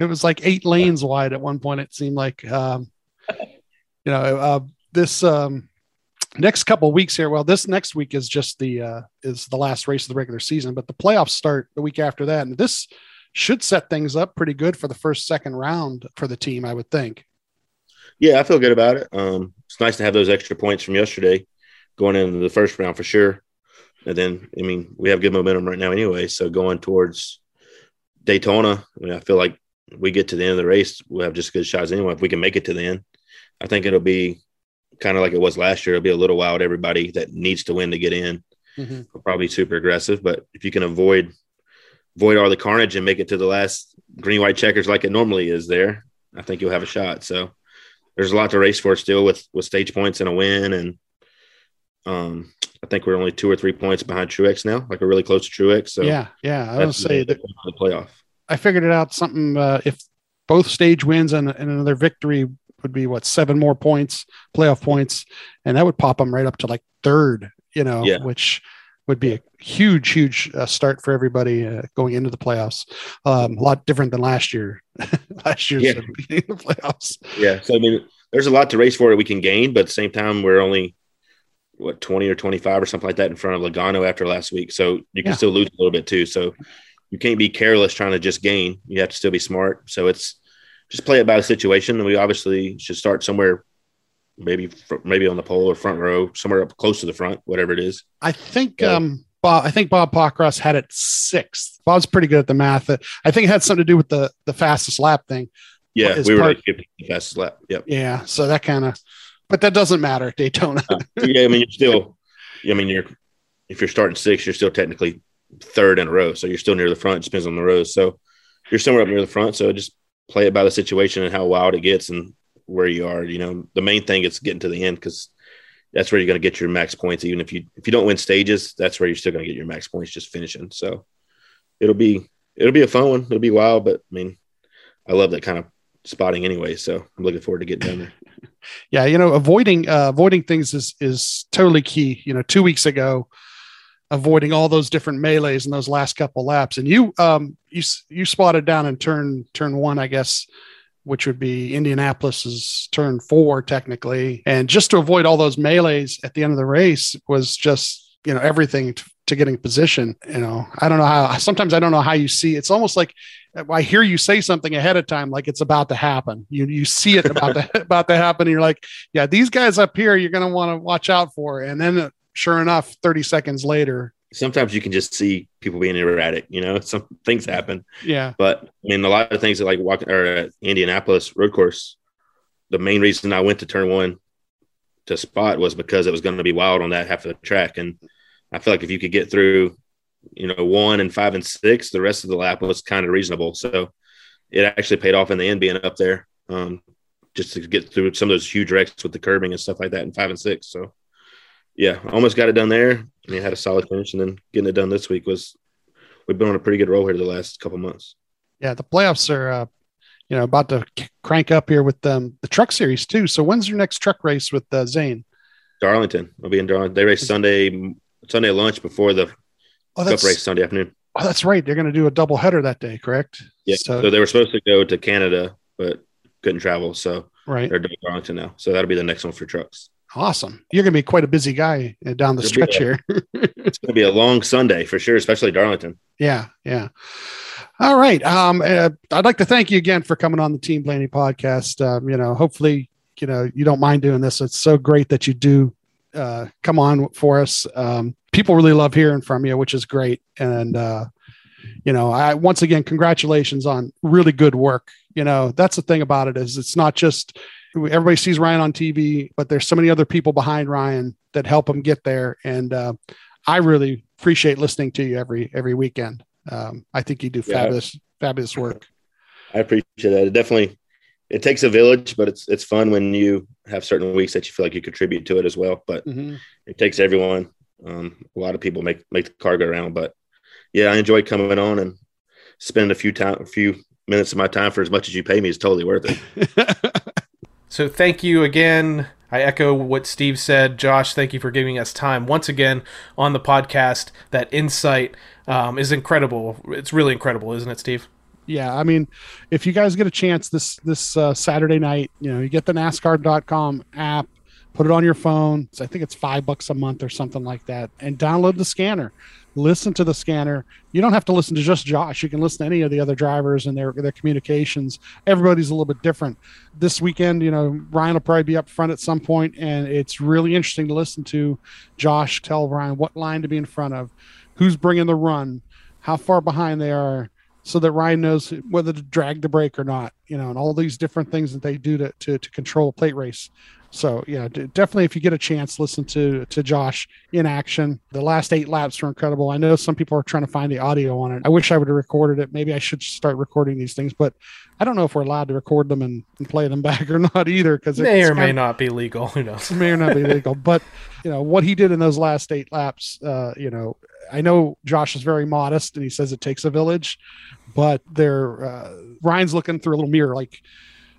It was like eight lanes wide at one point. It seemed like, um, you know, uh, this um, next couple of weeks here. Well, this next week is just the, uh, is the last race of the regular season, but the playoffs start the week after that. And this should set things up pretty good for the first, second round for the team, I would think. Yeah, I feel good about it. Um, it's nice to have those extra points from yesterday going into the first round for sure. And then, I mean, we have good momentum right now anyway. So going towards Daytona, I mean, I feel like we get to the end of the race, we'll have just good shots anyway. If we can make it to the end, I think it'll be kind of like it was last year. It'll be a little wild. Everybody that needs to win to get in mm-hmm. will probably be super aggressive. But if you can avoid, avoid all the carnage and make it to the last green-white checkers like it normally is there, I think you'll have a shot. So there's a lot to race for still with, with stage points and a win. And um, I think we're only two or three points behind Truex now. Like, we're really close to Truex. So yeah. Yeah. I don't say the, the playoff. I figured it out something. Uh, if both stage wins and, and another victory would be what, seven more points, playoff points. And that would pop them right up to like third, you know, yeah. which would be a huge, huge uh, start for everybody uh, going into the playoffs. Um, a lot different than last year. last year's yeah. the playoffs. Yeah. So, I mean, there's a lot to race for that we can gain, but at the same time, we're only, what, twenty or twenty-five or something like that in front of Logano after last week. So you can yeah. still lose a little bit too. So you can't be careless trying to just gain. You have to still be smart. So it's just play it by the situation. And we obviously should start somewhere, maybe maybe on the pole or front row, somewhere up close to the front, whatever it is. I think so, um, Bob, I think Bob Pockross had it sixth. Bob's pretty good at the math. I think it had something to do with the, the fastest lap thing. Yeah, His we were part, like, the fastest lap. Yep. Yeah, so that kind of – but that doesn't matter at Daytona. uh, yeah, I mean, you're still – I mean, you're if you're starting sixth, you're still technically third in a row, so you're still near the front. It depends on the rows. So you're somewhere up near the front, so just play it by the situation and how wild it gets and – where you are, you know, the main thing is getting to the end, because that's where you're going to get your max points. Even if you, if you don't win stages, that's where you're still going to get your max points, just finishing. So it'll be, it'll be a fun one. It'll be wild, but I mean, I love that kind of spotting anyway. So I'm looking forward to getting down there. Yeah. You know, avoiding, uh, avoiding things is, is totally key. You know, two weeks ago, avoiding all those different melees in those last couple laps. And you, um, you, you spotted down in turn, turn one, I guess, which would be Indianapolis's turn four technically. And just to avoid all those melees at the end of the race was just, you know, everything t- to getting position. You know, I don't know how, sometimes I don't know how you see, it's almost like I hear you say something ahead of time, like it's about to happen. You, you see it about to, about to happen. And you're like, yeah, these guys up here, you're going to want to watch out for. And then uh, sure enough, thirty seconds later, sometimes you can just see people being erratic, you know, some things happen. Yeah. But I mean, a lot of things that like walking or uh, Indianapolis road course, the main reason I went to turn one to spot was because it was going to be wild on that half of the track. And I feel like if you could get through, you know, one and five and six, the rest of the lap was kind of reasonable. So it actually paid off in the end being up there, um, just to get through some of those huge wrecks with the curbing and stuff like that in five and six. So yeah, almost got it done there. I mean, I had a solid finish, and then getting it done this week was, we've been on a pretty good roll here the last couple months. Yeah. The playoffs are, uh, you know, about to c- crank up here with um, the truck series too. So when's your next truck race with uh, Zane? Darlington. I'll be in Darlington. They race Sunday, Sunday lunch before the oh, cup race Sunday afternoon. Oh, that's right. They're going to do a double header that day, correct? Yeah. So, so they were supposed to go to Canada, but couldn't travel. So right. They're doing Darlington now. So that'll be the next one for trucks. Awesome. You're going to be quite a busy guy down the it'll stretch a, here. It's going to be a long Sunday for sure, especially Darlington. Yeah. Yeah. All right. Um, uh, I'd like to thank you again for coming on the Team Blaney podcast. Um, you know, hopefully, you know, you don't mind doing this. It's so great that you do uh, come on for us. Um, people really love hearing from you, which is great. And, uh, you know, I, once again, congratulations on really good work. You know, that's the thing about it is it's not just, everybody sees Ryan on T V, but there's so many other people behind Ryan that help him get there. And uh, I really appreciate listening to you every, every weekend. Um, I think you do fabulous, yeah. fabulous work. I appreciate that. It definitely, it takes a village, but it's, it's fun when you have certain weeks that you feel like you contribute to it as well, but mm-hmm. It takes everyone. Um, a lot of people make, make the car go around, but yeah, I enjoy coming on and spending a few time, a few minutes of my time for as much as you pay me is totally worth it. So thank you again. I echo what Steve said. Josh, thank you for giving us time once again on the podcast. That insight um, is incredible. It's really incredible, isn't it, Steve? Yeah. I mean, if you guys get a chance this, this uh, Saturday night, you know, you get the NASCAR dot com app, put it on your phone. So I think it's five bucks a month or something like that, and download the scanner. Listen to the scanner. You don't have to listen to just Josh. You can listen to any of the other drivers and their, their communications. Everybody's a little bit different. This weekend, you know, Ryan will probably be up front at some point, and it's really interesting to listen to Josh tell Ryan what line to be in front of, who's bringing the run, how far behind they are, so that Ryan knows whether to drag the brake or not, you know, and all these different things that they do to, to, to control a plate race. So, yeah, definitely if you get a chance, listen to to Josh in action. The last eight laps were incredible. I know some people are trying to find the audio on it. I wish I would have recorded it. Maybe I should start recording these things, but I don't know if we're allowed to record them and, and play them back or not either. Because may or may not be legal. Who knows? May or not be legal. But, you know, what he did in those last eight laps, uh, you know, I know Josh is very modest and he says it takes a village, but they're, uh, Ryan's looking through a little mirror, like,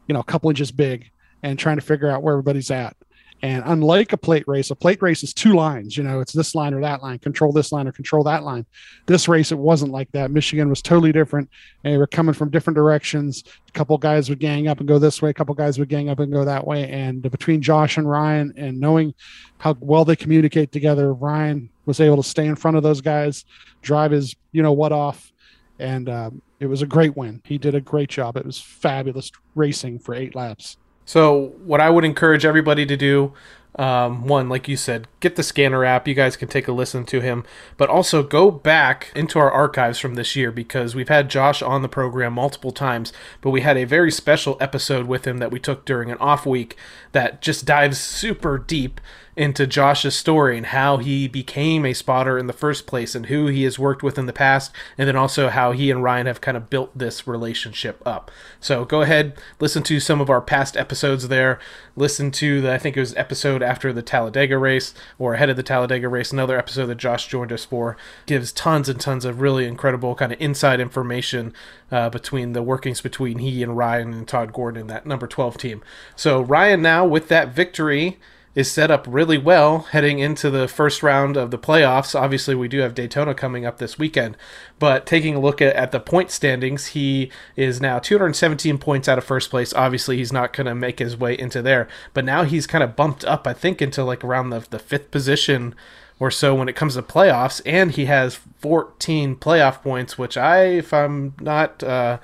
you know, a couple inches big, and trying to figure out where everybody's at. And unlike a plate race, a plate race is two lines, you know, it's this line or that line, control this line or control that line. This race, it wasn't like that. Michigan was totally different. And they were coming from different directions. A couple guys would gang up and go this way. A couple guys would gang up and go that way. And between Josh and Ryan, and knowing how well they communicate together, Ryan was able to stay in front of those guys, drive his, you know, what off. And um, it was a great win. He did a great job. It was fabulous racing for eight laps. So what I would encourage everybody to do, um, one, like you said, get the scanner app. You guys can take a listen to him, but also go back into our archives from this year, because we've had Josh on the program multiple times, but we had a very special episode with him that we took during an off week that just dives super deep into Josh's story and how he became a spotter in the first place and who he has worked with in the past, and then also how he and Ryan have kind of built this relationship up. So go ahead, listen to some of our past episodes there. Listen to the, I think it was episode after the Talladega race or ahead of the Talladega race, another episode that Josh joined us for. Gives tons and tons of really incredible kind of inside information uh, between the workings between he and Ryan and Todd Gordon in that number twelve team. So Ryan now with that victory is set up really well heading into the first round of the playoffs. Obviously, we do have Daytona coming up this weekend, but taking a look at, at the point standings, he is now two hundred seventeen points out of first place. Obviously, he's not going to make his way into there, but now he's kind of bumped up, I think, into like around the, the fifth position or so when it comes to playoffs, and he has fourteen playoff points, which I, if I'm not... Uh,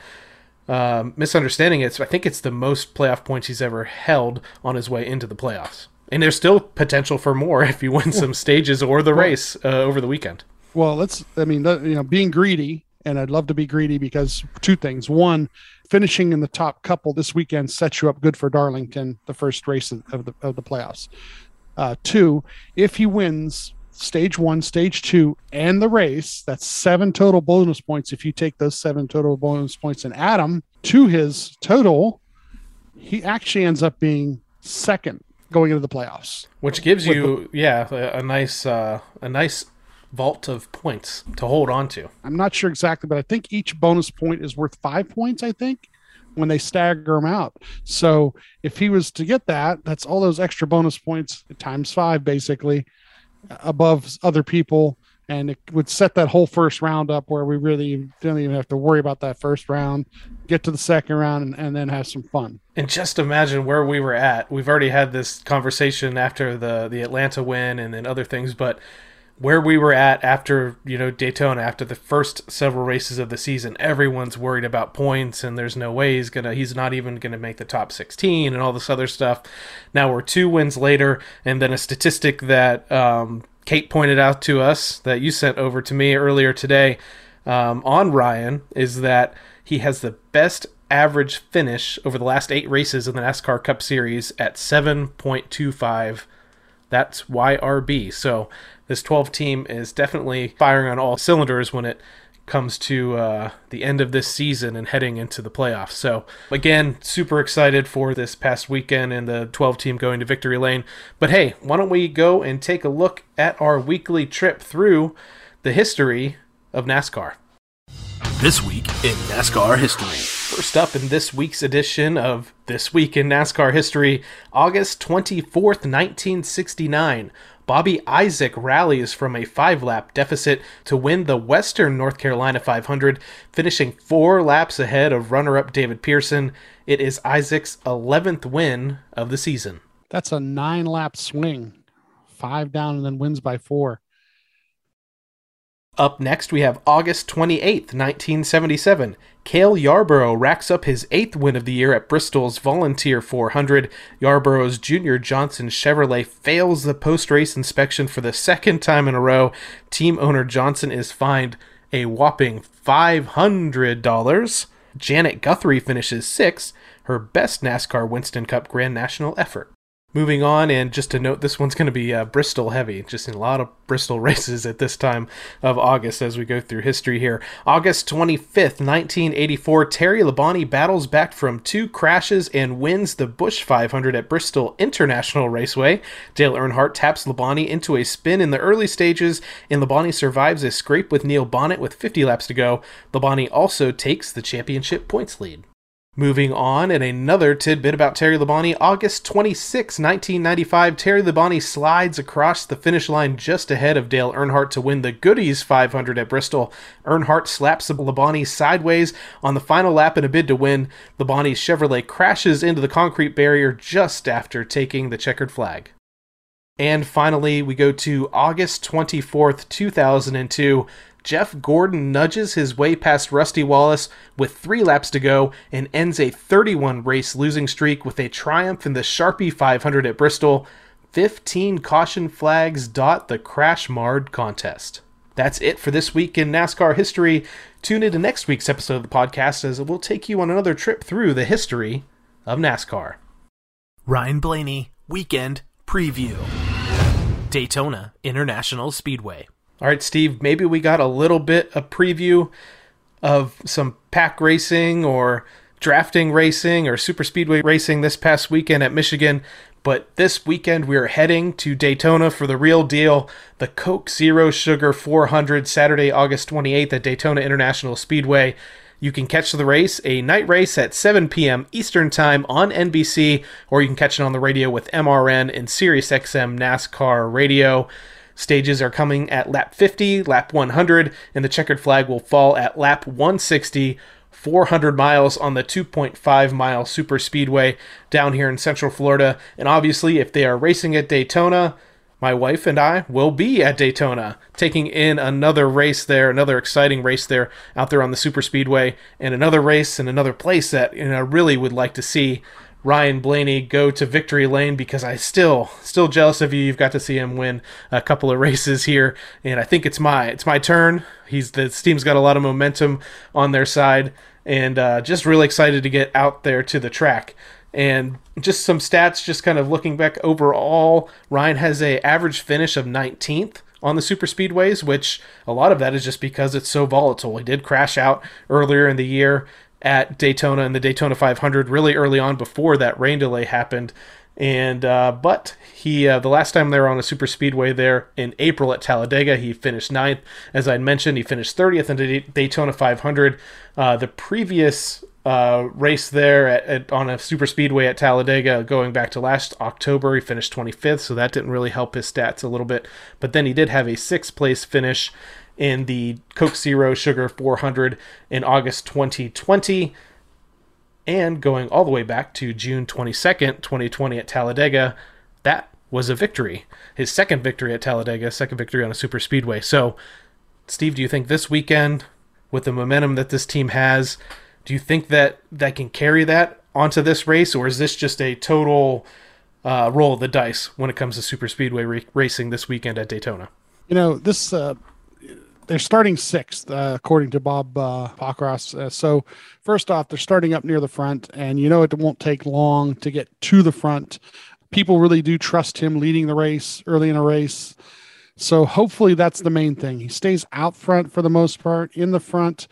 uh, misunderstanding it, I think it's the most playoff points he's ever held on his way into the playoffs. And there's still potential for more if you win some stages or the race uh, over the weekend. Well, let's, I mean, you know, being greedy, and I'd love to be greedy because two things. One, finishing in the top couple this weekend sets you up good for Darlington, the first race of the, of the playoffs. Uh, two, if he wins stage one, stage two, and the race, that's seven total bonus points. If you take those seven total bonus points and add them to his total, he actually ends up being second going into the playoffs, which gives you the, yeah a, a nice uh a nice vault of points to hold on to. I'm not sure exactly, but I think each bonus point is worth five points, I think, when they stagger them out. So if he was to get that, that's all those extra bonus points times five, basically, above other people, and it would set that whole first round up where we really don't even have to worry about that first round, get to the second round, and, and then have some fun. And just imagine where we were at. We've already had this conversation after the, the Atlanta win and then other things, but where we were at after, you know, Daytona, after the first several races of the season, everyone's worried about points and there's no way he's gonna he's not even gonna make the top sixteen and all this other stuff. Now we're two wins later, and then a statistic that um, Kate pointed out to us that you sent over to me earlier today um, on Ryan is that he has the best average finish over the last eight races in the NASCAR Cup Series at seven point two five. That's Y R B. So this twelve team is definitely firing on all cylinders when it comes to uh, the end of this season and heading into the playoffs. So again, super excited for this past weekend and the twelve team going to victory lane. But hey, why don't we go and take a look at our weekly trip through the history of NASCAR. This week in NASCAR history. First up in this week's edition of This Week in NASCAR History, August twenty-fourth, nineteen sixty-nine, Bobby Isaac rallies from a five-lap deficit to win the Western North Carolina five hundred, finishing four laps ahead of runner-up David Pearson. It is Isaac's eleventh win of the season. That's a nine-lap swing, five down and then wins by four. Up next, we have August twenty-eighth, nineteen seventy-seven. Cale Yarborough racks up his eighth win of the year at Bristol's Volunteer four hundred. Yarborough's Junior Johnson Chevrolet fails the post-race inspection for the second time in a row. Team owner Johnson is fined a whopping five hundred dollars. Janet Guthrie finishes sixth, her best NASCAR Winston Cup Grand National effort. Moving on, and just to note, this one's going to be uh, Bristol heavy, just in a lot of Bristol races at this time of August as we go through history here. August twenty-fifth, nineteen eighty-four, Terry Labonte battles back from two crashes and wins the Busch five hundred at Bristol International Raceway. Dale Earnhardt taps Labonte into a spin in the early stages, and Labonte survives a scrape with Neil Bonnet with fifty laps to go. Labonte also takes the championship points lead. Moving on, and another tidbit about Terry Labonte, August twenty-sixth, nineteen ninety-five, Terry Labonte slides across the finish line just ahead of Dale Earnhardt to win the Goodies five hundred at Bristol. Earnhardt slaps Labonte sideways on the final lap in a bid to win. Labonte's Chevrolet crashes into the concrete barrier just after taking the checkered flag. And finally, we go to August twenty-fourth, two thousand two. Jeff Gordon nudges his way past Rusty Wallace with three laps to go and ends a thirty-one race losing streak with a triumph in the Sharpie five hundred at Bristol. fifteen caution flags dot the crash-marred contest. That's it for this week in NASCAR history. Tune into next week's episode of the podcast as we'll take you on another trip through the history of NASCAR. Ryan Blaney, Weekend Preview. Daytona International Speedway. All right, Steve, maybe we got a little bit of preview of some pack racing or drafting racing or super speedway racing this past weekend at Michigan. But this weekend, we are heading to Daytona for the real deal, the Coke Zero Sugar four hundred, Saturday, August twenty-eighth at Daytona International Speedway. You can catch the race, a night race at seven p.m. Eastern Time on N B C, or you can catch it on the radio with M R N and SiriusXM NASCAR Radio. Stages are coming at lap fifty, lap one hundred, and the checkered flag will fall at lap one sixty, four hundred miles on the two point five mile super speedway down here in Central Florida. And obviously, if they are racing at Daytona, my wife and I will be at Daytona, taking in another race there, another exciting race there out there on the super speedway, and another race in another place that, and I really would like to see Ryan Blaney go to victory lane, because I still still jealous of you. You've got to see him win a couple of races here, and I think it's my it's my turn. He's this team's got a lot of momentum on their side, and uh, just really excited to get out there to the track. And just some stats, just kind of looking back overall, Ryan has an average finish of nineteenth on the super speedways, which a lot of that is just because it's so volatile. He did crash out earlier in the year at Daytona and the Daytona five hundred, really early on before that rain delay happened. And uh, but he uh, the last time they were on a super speedway there in April at Talladega, he finished ninth. As I mentioned, he finished thirtieth in the Daytona five hundred. Uh, the previous uh, race there at, at, on a super speedway at Talladega, going back to last October, he finished twenty-fifth, so that didn't really help his stats a little bit. But then he did have a sixth place finish in the Coke Zero Sugar four hundred in August twenty twenty, and going all the way back to June twenty-second, twenty twenty at Talladega, that was a victory. His second victory at Talladega, second victory on a super speedway. So, Steve, do you think this weekend, with the momentum that this team has, do you think that that can carry that onto this race, or is this just a total uh, roll of the dice when it comes to super speedway re- racing this weekend at Daytona? You know, this... Uh... They're starting sixth, uh, according to Bob uh, Pockross. Uh, so first off, they're starting up near the front, and you know it won't take long to get to the front. People really do trust him leading the race early in a race. So hopefully that's the main thing. He stays out front for the most part, in the front,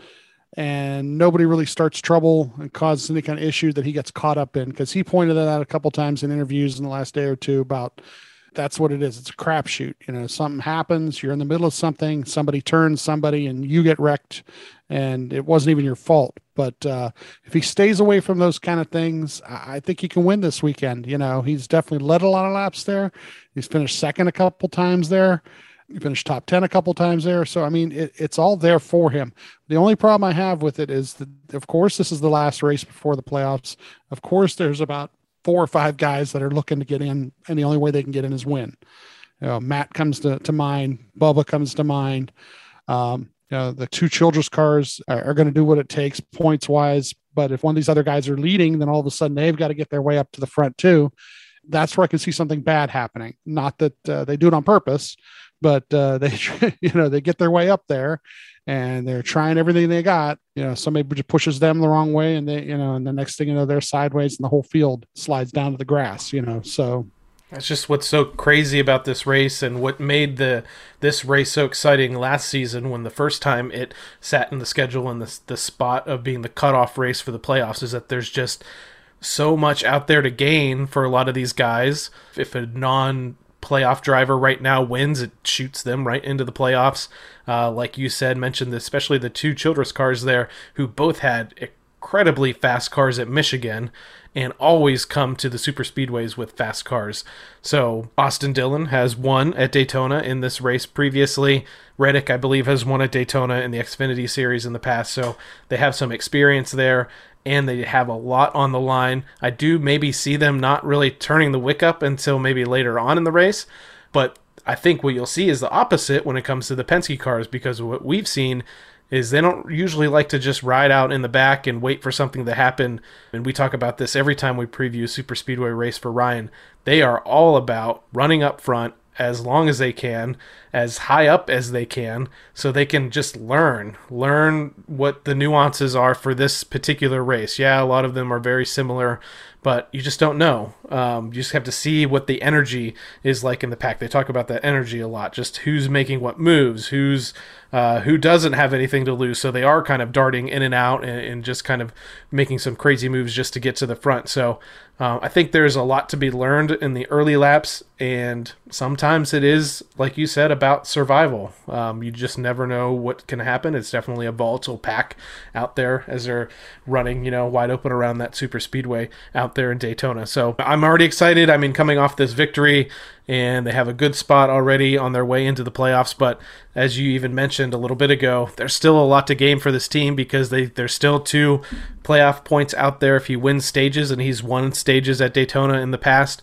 and nobody really starts trouble and causes any kind of issue that he gets caught up in, because he pointed that out a couple times in interviews in the last day or two about – that's what it is. It's a crapshoot. You know, something happens, you're in the middle of something, somebody turns somebody and you get wrecked, and it wasn't even your fault. But uh, if he stays away from those kind of things, I think he can win this weekend. You know, he's definitely led a lot of laps there. He's finished second a couple times there. He finished top ten a couple times there. So, I mean, it, it's all there for him. The only problem I have with it is that, of course, this is the last race before the playoffs. Of course, there's about four or five guys that are looking to get in, and the only way they can get in is win. You know, Matt comes to, to mind. Bubba comes to mind. Um, you know, the two Childress cars are, are going to do what it takes points wise. But if one of these other guys are leading, then all of a sudden they've got to get their way up to the front too. That's where I can see something bad happening. Not that uh, they do it on purpose, but uh, they, you know, they get their way up there and they're trying everything they got. You know, somebody just pushes them the wrong way, and they, you know, and the next thing you know, they're sideways and the whole field slides down to the grass, you know, so. That's just what's so crazy about this race, and what made the this race so exciting last season, when the first time it sat in the schedule and the, the spot of being the cutoff race for the playoffs, is that there's just so much out there to gain for a lot of these guys. If a non playoff driver right now wins, it shoots them right into the playoffs. Uh, like you said, mentioned this, especially the two Childress cars there, who both had incredibly fast cars at Michigan and always come to the super speedways with fast cars. So Austin Dillon has won at Daytona in this race previously. Reddick, I believe, has won at Daytona in the Xfinity Series in the past. So they have some experience there, and they have a lot on the line. I do maybe see them not really turning the wick up until maybe later on in the race, but I think what you'll see is the opposite when it comes to the Penske cars, because what we've seen is they don't usually like to just ride out in the back and wait for something to happen. And we talk about this every time we preview a super speedway race for Ryan. They are all about running up front as long as they can, as high up as they can, so they can just learn, learn what the nuances are for this particular race. Yeah, a lot of them are very similar, but you just don't know. Um, you just have to see what the energy is like in the pack. They talk about that energy a lot, just who's making what moves, who's uh, who doesn't have anything to lose. So they are kind of darting in and out and, and just kind of making some crazy moves just to get to the front. So uh, I think there's a lot to be learned in the early laps, and sometimes it is, like you said, about survival. Um, you just never know what can happen. It's definitely a volatile pack out there as they're running, you know, wide open around that super speedway out there in Daytona. So I'm already excited. I mean, coming off this victory, and they have a good spot already on their way into the playoffs. But as you even mentioned a little bit ago, there's still a lot to game for this team, because they, there's still two playoff points out there if he wins stages, and he's won stages at Daytona in the past.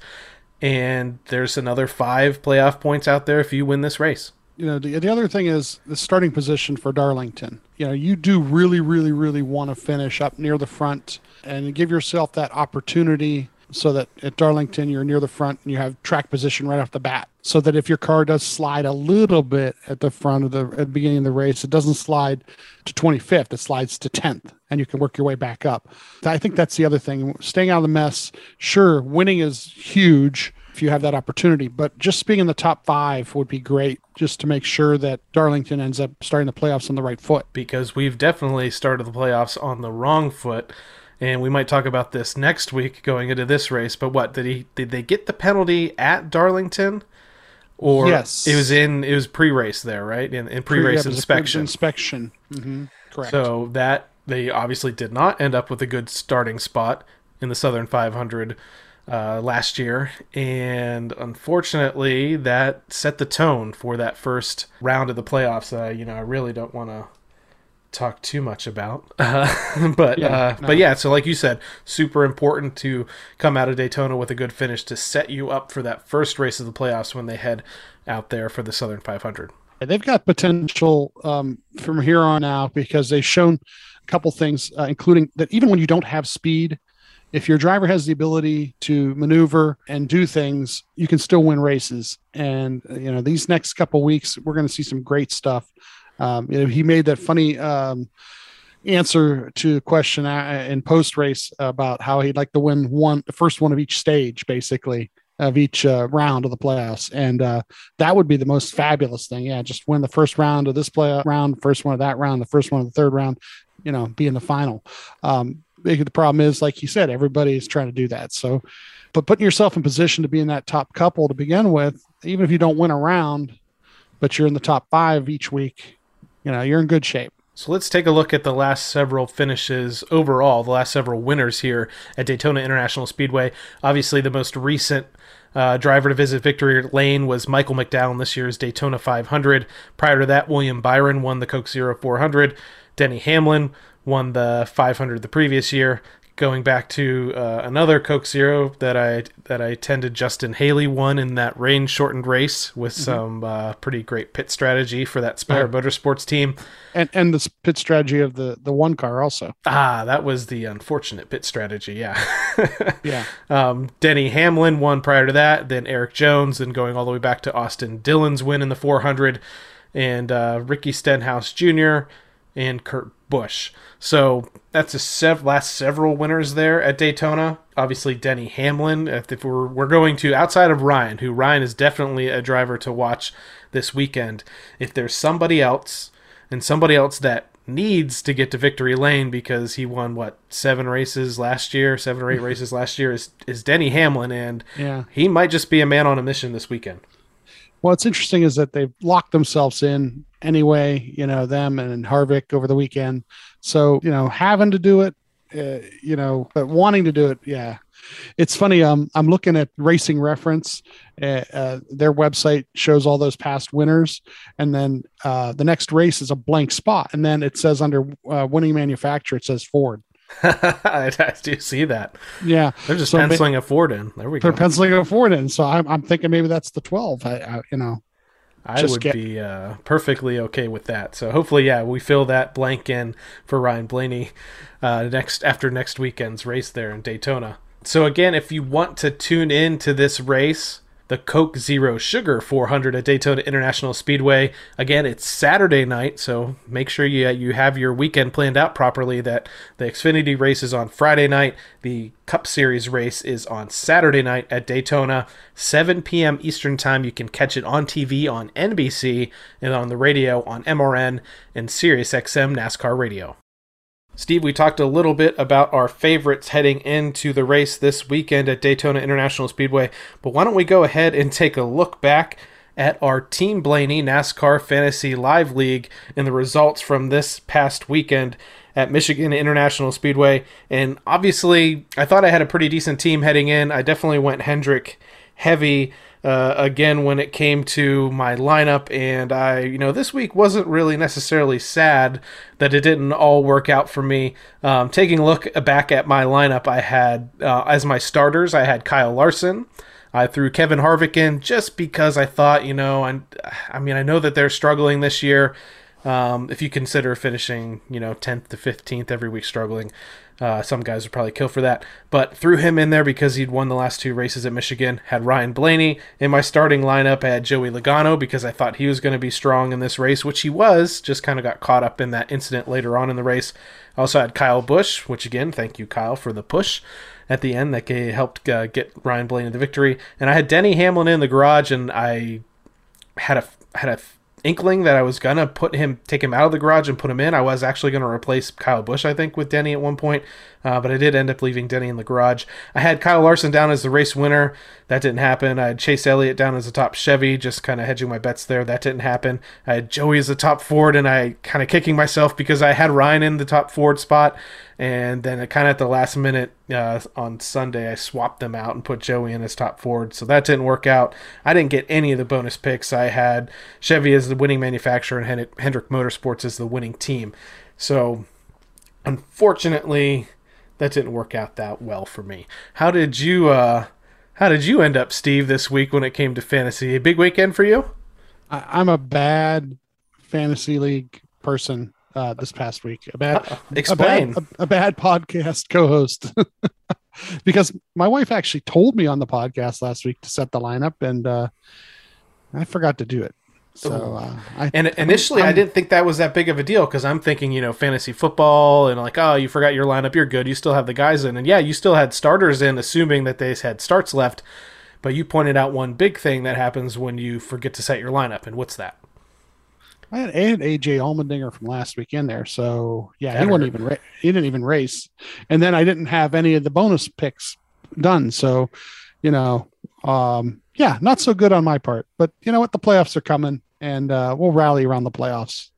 And there's another five playoff points out there if you win this race. You know, the, the other thing is the starting position for Darlington. You know, you do really, really, really want to finish up near the front and give yourself that opportunity, so that at Darlington, you're near the front and you have track position right off the bat, so that if your car does slide a little bit at the front of the, at the beginning of the race, it doesn't slide to twenty-fifth, it slides to tenth, and you can work your way back up. I think that's the other thing. Staying out of the mess, sure, winning is huge if you have that opportunity, but just being in the top five would be great, just to make sure that Darlington ends up starting the playoffs on the right foot. Because we've definitely started the playoffs on the wrong foot. And we might talk about this next week going into this race. But what did he? Did they get the penalty at Darlington? Or yes, it was in it was pre-race there, right? In, in pre-race Pre- inspection. Inspection. Mm-hmm. Correct. So that they obviously did not end up with a good starting spot in the Southern five hundred uh, last year, and unfortunately, that set the tone for that first round of the playoffs. Uh, you know, I really don't want to talk too much about uh, but yeah, uh, no. but yeah so like you said, super important to come out of Daytona with a good finish to set you up for that first race of the playoffs when they head out there for the Southern five hundred. And they've got potential um from here on out, because they've shown a couple things, uh, including that even when you don't have speed, if your driver has the ability to maneuver and do things, you can still win races. And you know, these next couple weeks we're going to see some great stuff. Um, you know, he made that funny um, answer to a question in post-race about how he'd like to win one, the first one of each stage, basically, of each uh, round of the playoffs. And uh, that would be the most fabulous thing. Yeah, just win the first round of this playoff round, first one of that round, the first one of the third round, you know, be in the final. Um, the problem is, like you said, everybody is trying to do that. So, but putting yourself in position to be in that top couple to begin with, even if you don't win a round, but you're in the top five each week, you know, you're in good shape. So let's take a look at the last several finishes overall, the last several winners here at Daytona International Speedway. Obviously, the most recent uh, driver to visit victory lane was Michael McDowell in this year's Daytona five hundred. Prior to that, William Byron won the Coke Zero four hundred. Denny Hamlin won the five hundred the previous year. Going back to uh, another Coke Zero that I that I attended, Justin Haley won in that rain-shortened race with mm-hmm. some uh, pretty great pit strategy for that Spire yeah. Motorsports team. And and the pit strategy of the, the one car also. Ah, that was the unfortunate pit strategy, yeah. yeah. Um, Denny Hamlin won prior to that, then Eric Jones, then going all the way back to Austin Dillon's win in the four hundred, and uh, Ricky Stenhouse Junior and Kurt Busch. So that's the sev- last several winners there at Daytona. Obviously, Denny Hamlin, if, if we're, we're going to, outside of Ryan, who Ryan is definitely a driver to watch this weekend. If there's somebody else, and somebody else that needs to get to victory lane because he won, what, seven races last year, seven or eight races last year, is, is Denny Hamlin, and yeah. he might just be a man on a mission this weekend. Well, what's interesting is that they've locked themselves in anyway, you know, them and Harvick over the weekend. So, you know, having to do it, uh, you know, but wanting to do it. Yeah. It's funny. Um, I'm looking at Racing Reference. Uh, uh, their website shows all those past winners. And then uh, the next race is a blank spot. And then it says under uh, winning manufacturer, it says Ford. I do see that. Yeah, they're just so penciling ma- a Ford in. There we go. They're penciling a Ford in. So I'm, I'm thinking maybe that's the twelve. I, I you know, I would get- be uh, perfectly okay with that. So hopefully, yeah, we fill that blank in for Ryan Blaney uh, next after next weekend's race there in Daytona. So again, if you want to tune in to this race, the Coke Zero Sugar four hundred at Daytona International Speedway. Again, it's Saturday night, so make sure you, you have your weekend planned out properly. That the Xfinity race is on Friday night. The Cup Series race is on Saturday night at Daytona, seven p.m. Eastern Time. You can catch it on T V on N B C and on the radio on M R N and SiriusXM NASCAR Radio. Steve, we talked a little bit about our favorites heading into the race this weekend at Daytona International Speedway, but why don't we go ahead and take a look back at our Team Blaney NASCAR Fantasy Live League and the results from this past weekend at Michigan International Speedway. And obviously, I thought I had a pretty decent team heading in. I definitely went Hendrick heavy uh, again when it came to my lineup, and I, you know, this week wasn't really necessarily sad that it didn't all work out for me. Um, taking a look back at my lineup, I had uh, as my starters, I had Kyle Larson. I threw Kevin Harvick in just because I thought, you know, and I mean, I know that they're struggling this year. Um, if you consider finishing, you know, tenth to fifteenth every week struggling, uh, some guys would probably kill for that, but threw him in there because he'd won the last two races at Michigan. Had Ryan Blaney in my starting lineup. I had Joey Logano because I thought he was going to be strong in this race, which he was, just kind of got caught up in that incident later on in the race. I also had Kyle Busch, which again, thank you, Kyle, for the push at the end that helped uh, get Ryan Blaney the victory. And I had Denny Hamlin in the garage, and I had a, had a, inkling that I was gonna put him take him out of the garage and put him in. I was actually gonna replace Kyle Busch, I think, with Denny at one point, uh, but I did end up leaving Denny in the garage. I had Kyle Larson down as the race winner. That didn't happen. I had Chase Elliott down as the top Chevy, just kind of hedging my bets there. That didn't happen. I had Joey as the top Ford, and I kind of kicking myself because I had Ryan in the top Ford spot, and then kind of at the last minute uh, on Sunday, I swapped them out and put Joey in as top Ford, so that didn't work out. I didn't get any of the bonus picks. I had Chevy as the winning manufacturer and Hendrick Motorsports as the winning team. So, unfortunately, that didn't work out that well for me. How did you uh, how did you end up, Steve, this week when it came to fantasy? A big weekend for you? I'm a bad fantasy league person. Uh, this past week, a bad, uh, explain. a bad, a, a bad podcast co-host, because my wife actually told me on the podcast last week to set the lineup, and uh, I forgot to do it. So, uh, I, and initially, I'm, I'm, I didn't think that was that big of a deal because I'm thinking, you know, fantasy football and like, oh, you forgot your lineup, you're good, you still have the guys in, and yeah, you still had starters in, assuming that they had starts left. But you pointed out one big thing that happens when you forget to set your lineup, and what's that? I had, I had A J Allmendinger from last week in there, so yeah, Better. he wouldn't even ra- he didn't even race, and then I didn't have any of the bonus picks done, so you know, um, yeah, not so good on my part. But you know what, the playoffs are coming, and uh, we'll rally around the playoffs.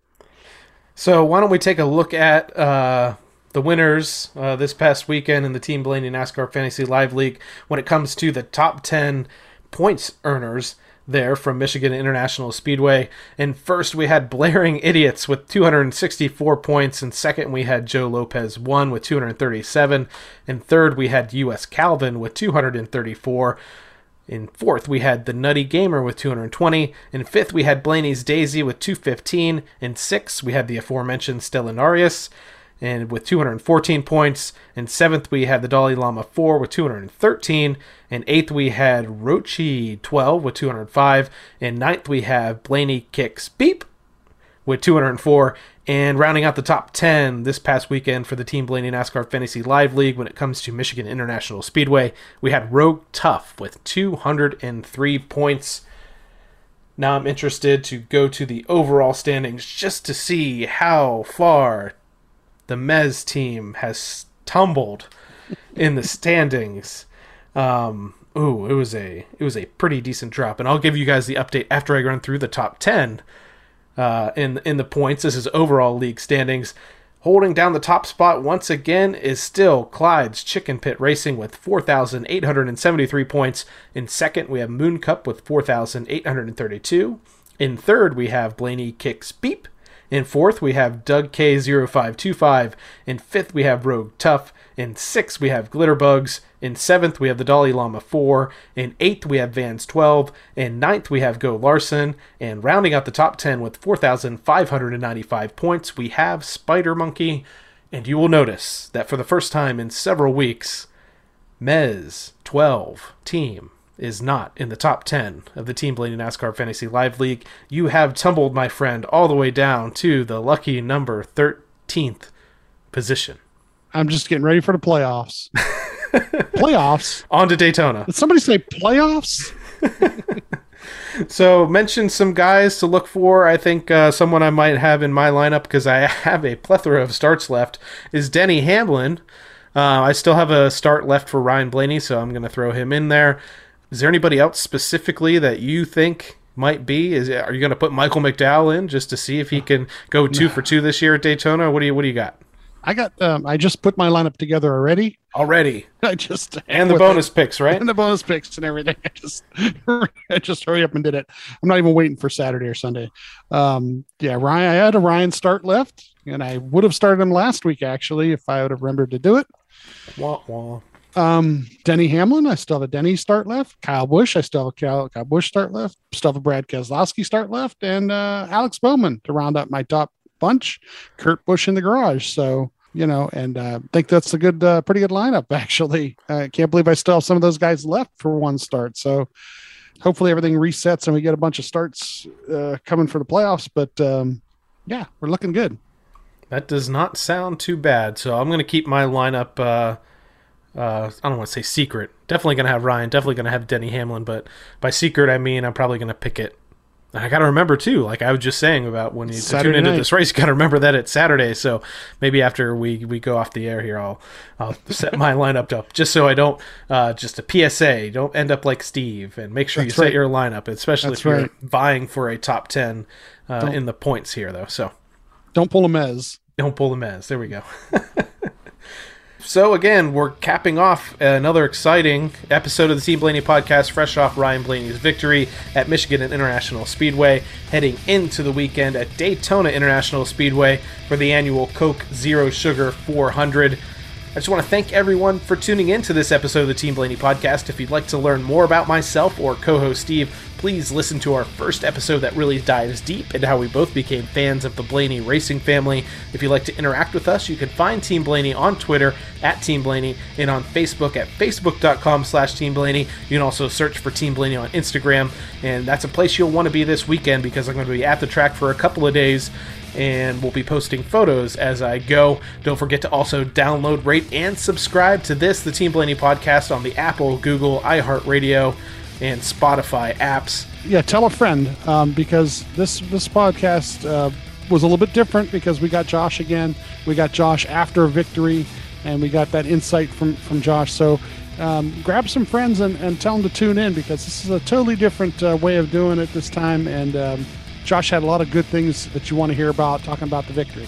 So why don't we take a look at uh, the winners uh, this past weekend in the Team Blaney NASCAR Fantasy Live League when it comes to the top ten points earners there from Michigan International Speedway. And first we had Blaring Idiots with two hundred sixty-four points, and second we had Joe Lopez one with two hundred thirty-seven, and third we had U S Calvin with two hundred thirty-four, in fourth we had The Nutty Gamer with two hundred twenty, in fifth we had Blaney's Daisy with two hundred fifteen, in sixth we had the aforementioned Stellanarius and with two hundred fourteen points. In seventh, we had the Dalai Lama four with two hundred thirteen. In eighth, we had Rochi twelve with two hundred five. In ninth, we have Blaney Kicks Beep with two hundred four. And rounding out the top ten this past weekend for the Team Blaney NASCAR Fantasy Live League when it comes to Michigan International Speedway, we had Rogue Tough with two hundred three points. Now I'm interested to go to the overall standings just to see how far the Mez team has tumbled in the standings. Um, ooh, it was a it was a pretty decent drop, and I'll give you guys the update after I run through the top ten uh, in in the points. This is overall league standings. Holding down the top spot once again is still Clyde's Chicken Pit Racing with four thousand eight hundred seventy-three points. In second, we have Moon Cup with four thousand eight hundred thirty-two. In third, we have Blaney Kicks Beep. In fourth, we have Doug K zero five two five. In fifth, we have Rogue Tough. In sixth, we have Glitterbugs. In seventh, we have the Dalai Lama four. In eighth, we have Vans twelve. In ninth, we have Go Larson. And rounding out the top ten with four thousand five hundred ninety-five points, we have Spider Monkey. And you will notice that for the first time in several weeks, Mez twelve team is not in the top ten of the Team Blaney NASCAR Fantasy Live League. You have tumbled, my friend, all the way down to the lucky number thirteenth position. I'm just getting ready for the playoffs. Playoffs? On to Daytona. Did somebody say playoffs? So mention some guys to look for. I think uh, someone I might have in my lineup, because I have a plethora of starts left, is Denny Hamlin. Uh, I still have a start left for Ryan Blaney, so I'm going to throw him in there. Is there anybody else specifically that you think might be? Is Are you going to put Michael McDowell in just to see if he can go two for two this year at Daytona? What do you What do you got? I got. Um, I just put my lineup together already. Already. I just and the bonus it. picks, right? And the bonus picks and everything. I just, I just hurry up and did it. I'm not even waiting for Saturday or Sunday. Um, yeah, Ryan. I had a Ryan start left, and I would have started him last week actually if I would have remembered to do it. Wah, wah. Um, Denny Hamlin. I still have a Denny start left. Kyle Busch. I still have a Kyle, Kyle Busch start left. Still have a Brad Keselowski start left, and uh, Alex Bowman to round up my top bunch. Kurt Busch in the garage. So, you know, and I uh, think that's a good, uh, pretty good lineup, actually. I uh, can't believe I still have some of those guys left for one start. So hopefully everything resets and we get a bunch of starts uh, coming for the playoffs. But um, yeah, we're looking good. That does not sound too bad. So I'm going to keep my lineup. Uh, uh, I don't want to say secret. Definitely going to have Ryan. Definitely going to have Denny Hamlin. But by secret, I mean, I'm probably going to pick it. I got to remember, too, like I was just saying about when you tune into this race, you got to remember that it's Saturday. So maybe after we, we go off the air here, I'll, I'll set my lineup up just so I don't uh, – just a P S A. Don't end up like Steve, and make sure That's you right. set your lineup, especially That's if you're right. vying for a top ten uh, in the points here, though. So don't pull a Mez. Don't pull a Mez. There we go. So, again, we're capping off another exciting episode of the Team Blaney podcast, fresh off Ryan Blaney's victory at Michigan International Speedway, heading into the weekend at Daytona International Speedway for the annual Coke Zero Sugar four hundred. I just want to thank everyone for tuning in to this episode of the Team Blaney podcast. If you'd like to learn more about myself or co-host Steve, please listen to our first episode that really dives deep into how we both became fans of the Blaney racing family. If you'd like to interact with us, you can find Team Blaney on Twitter at Team Blaney and on Facebook at facebook.com slash Team Blaney. You can also search for Team Blaney on Instagram, and that's a place you'll want to be this weekend, because I'm going to be at the track for a couple of days, and we'll be posting photos as I go. Don't forget to also download, rate, and subscribe to this, the Team Blaney podcast, on the Apple, Google, iHeartRadio, and Spotify apps. Yeah, tell a friend, um, because this this podcast uh, was a little bit different, because we got Josh again. We got Josh after a victory, and we got that insight from, from Josh. So um, grab some friends and, and tell them to tune in, because this is a totally different uh, way of doing it this time, and um, Josh had a lot of good things that you want to hear about, talking about the victory.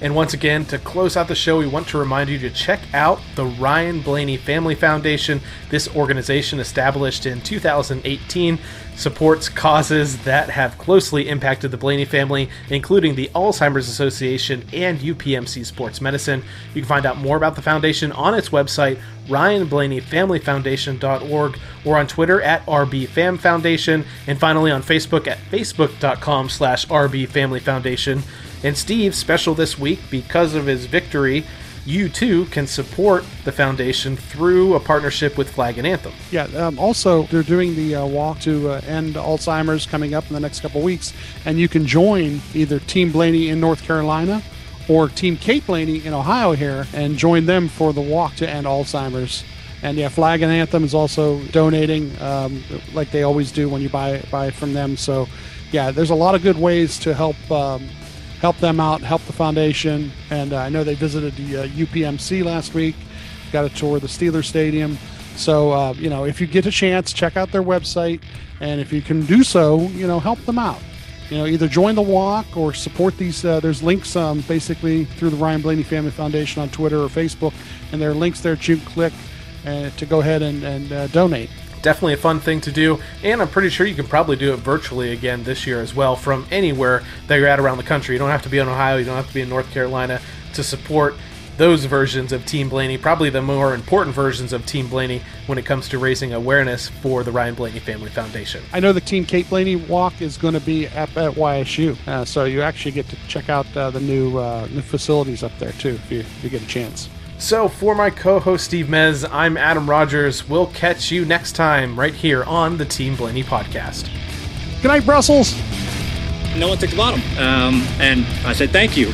And once again, to close out the show, we want to remind you to check out the Ryan Blaney Family Foundation. This organization, established in two thousand eighteen, supports causes that have closely impacted the Blaney family, including the Alzheimer's Association and U P M C Sports Medicine. You can find out more about the foundation on its website, ryan blaney family foundation dot org, or on Twitter at R B Fam Foundation, and finally on Facebook at facebook.com slash R B Family Foundation. And Steve, special this week because of his victory, you too can support the foundation through a partnership with Flag and Anthem. Yeah, um, also they're doing the uh, walk to uh, end Alzheimer's coming up in the next couple of weeks, and you can join either Team Blaney in North Carolina or Team Kate Blaney in Ohio here, and join them for the walk to end Alzheimer's. And yeah, Flag and Anthem is also donating, um, like they always do when you buy, buy from them. So yeah, there's a lot of good ways to help um, help them out, help the foundation. And uh, I know they visited the uh, U P M C last week, got a tour of the Steelers Stadium. So, uh, you know, if you get a chance, check out their website. And if you can do so, you know, help them out. You know, either join the walk or support these. Uh, there's links um, basically through the Ryan Blaney Family Foundation on Twitter or Facebook. And there are links there that you click uh, to go ahead and, and uh, donate. Definitely a fun thing to do, and I'm pretty sure you can probably do it virtually again this year as well, from anywhere that you're at around the country. You don't have to be in Ohio, you don't have to be in North Carolina, to support those versions of Team Blaney, probably the more important versions of Team Blaney when it comes to raising awareness for the Ryan Blaney Family Foundation. I know the Team Kate Blaney walk is going to be up at Y S U, uh, so you actually get to check out uh, the new, uh, new facilities up there too if you, if you get a chance. So for my co-host Steve Mez, I'm Adam Rogers. We'll catch you next time right here on the Team Blaney Podcast. Good night, Brussels. No one took the bottom. Um, and I said thank you.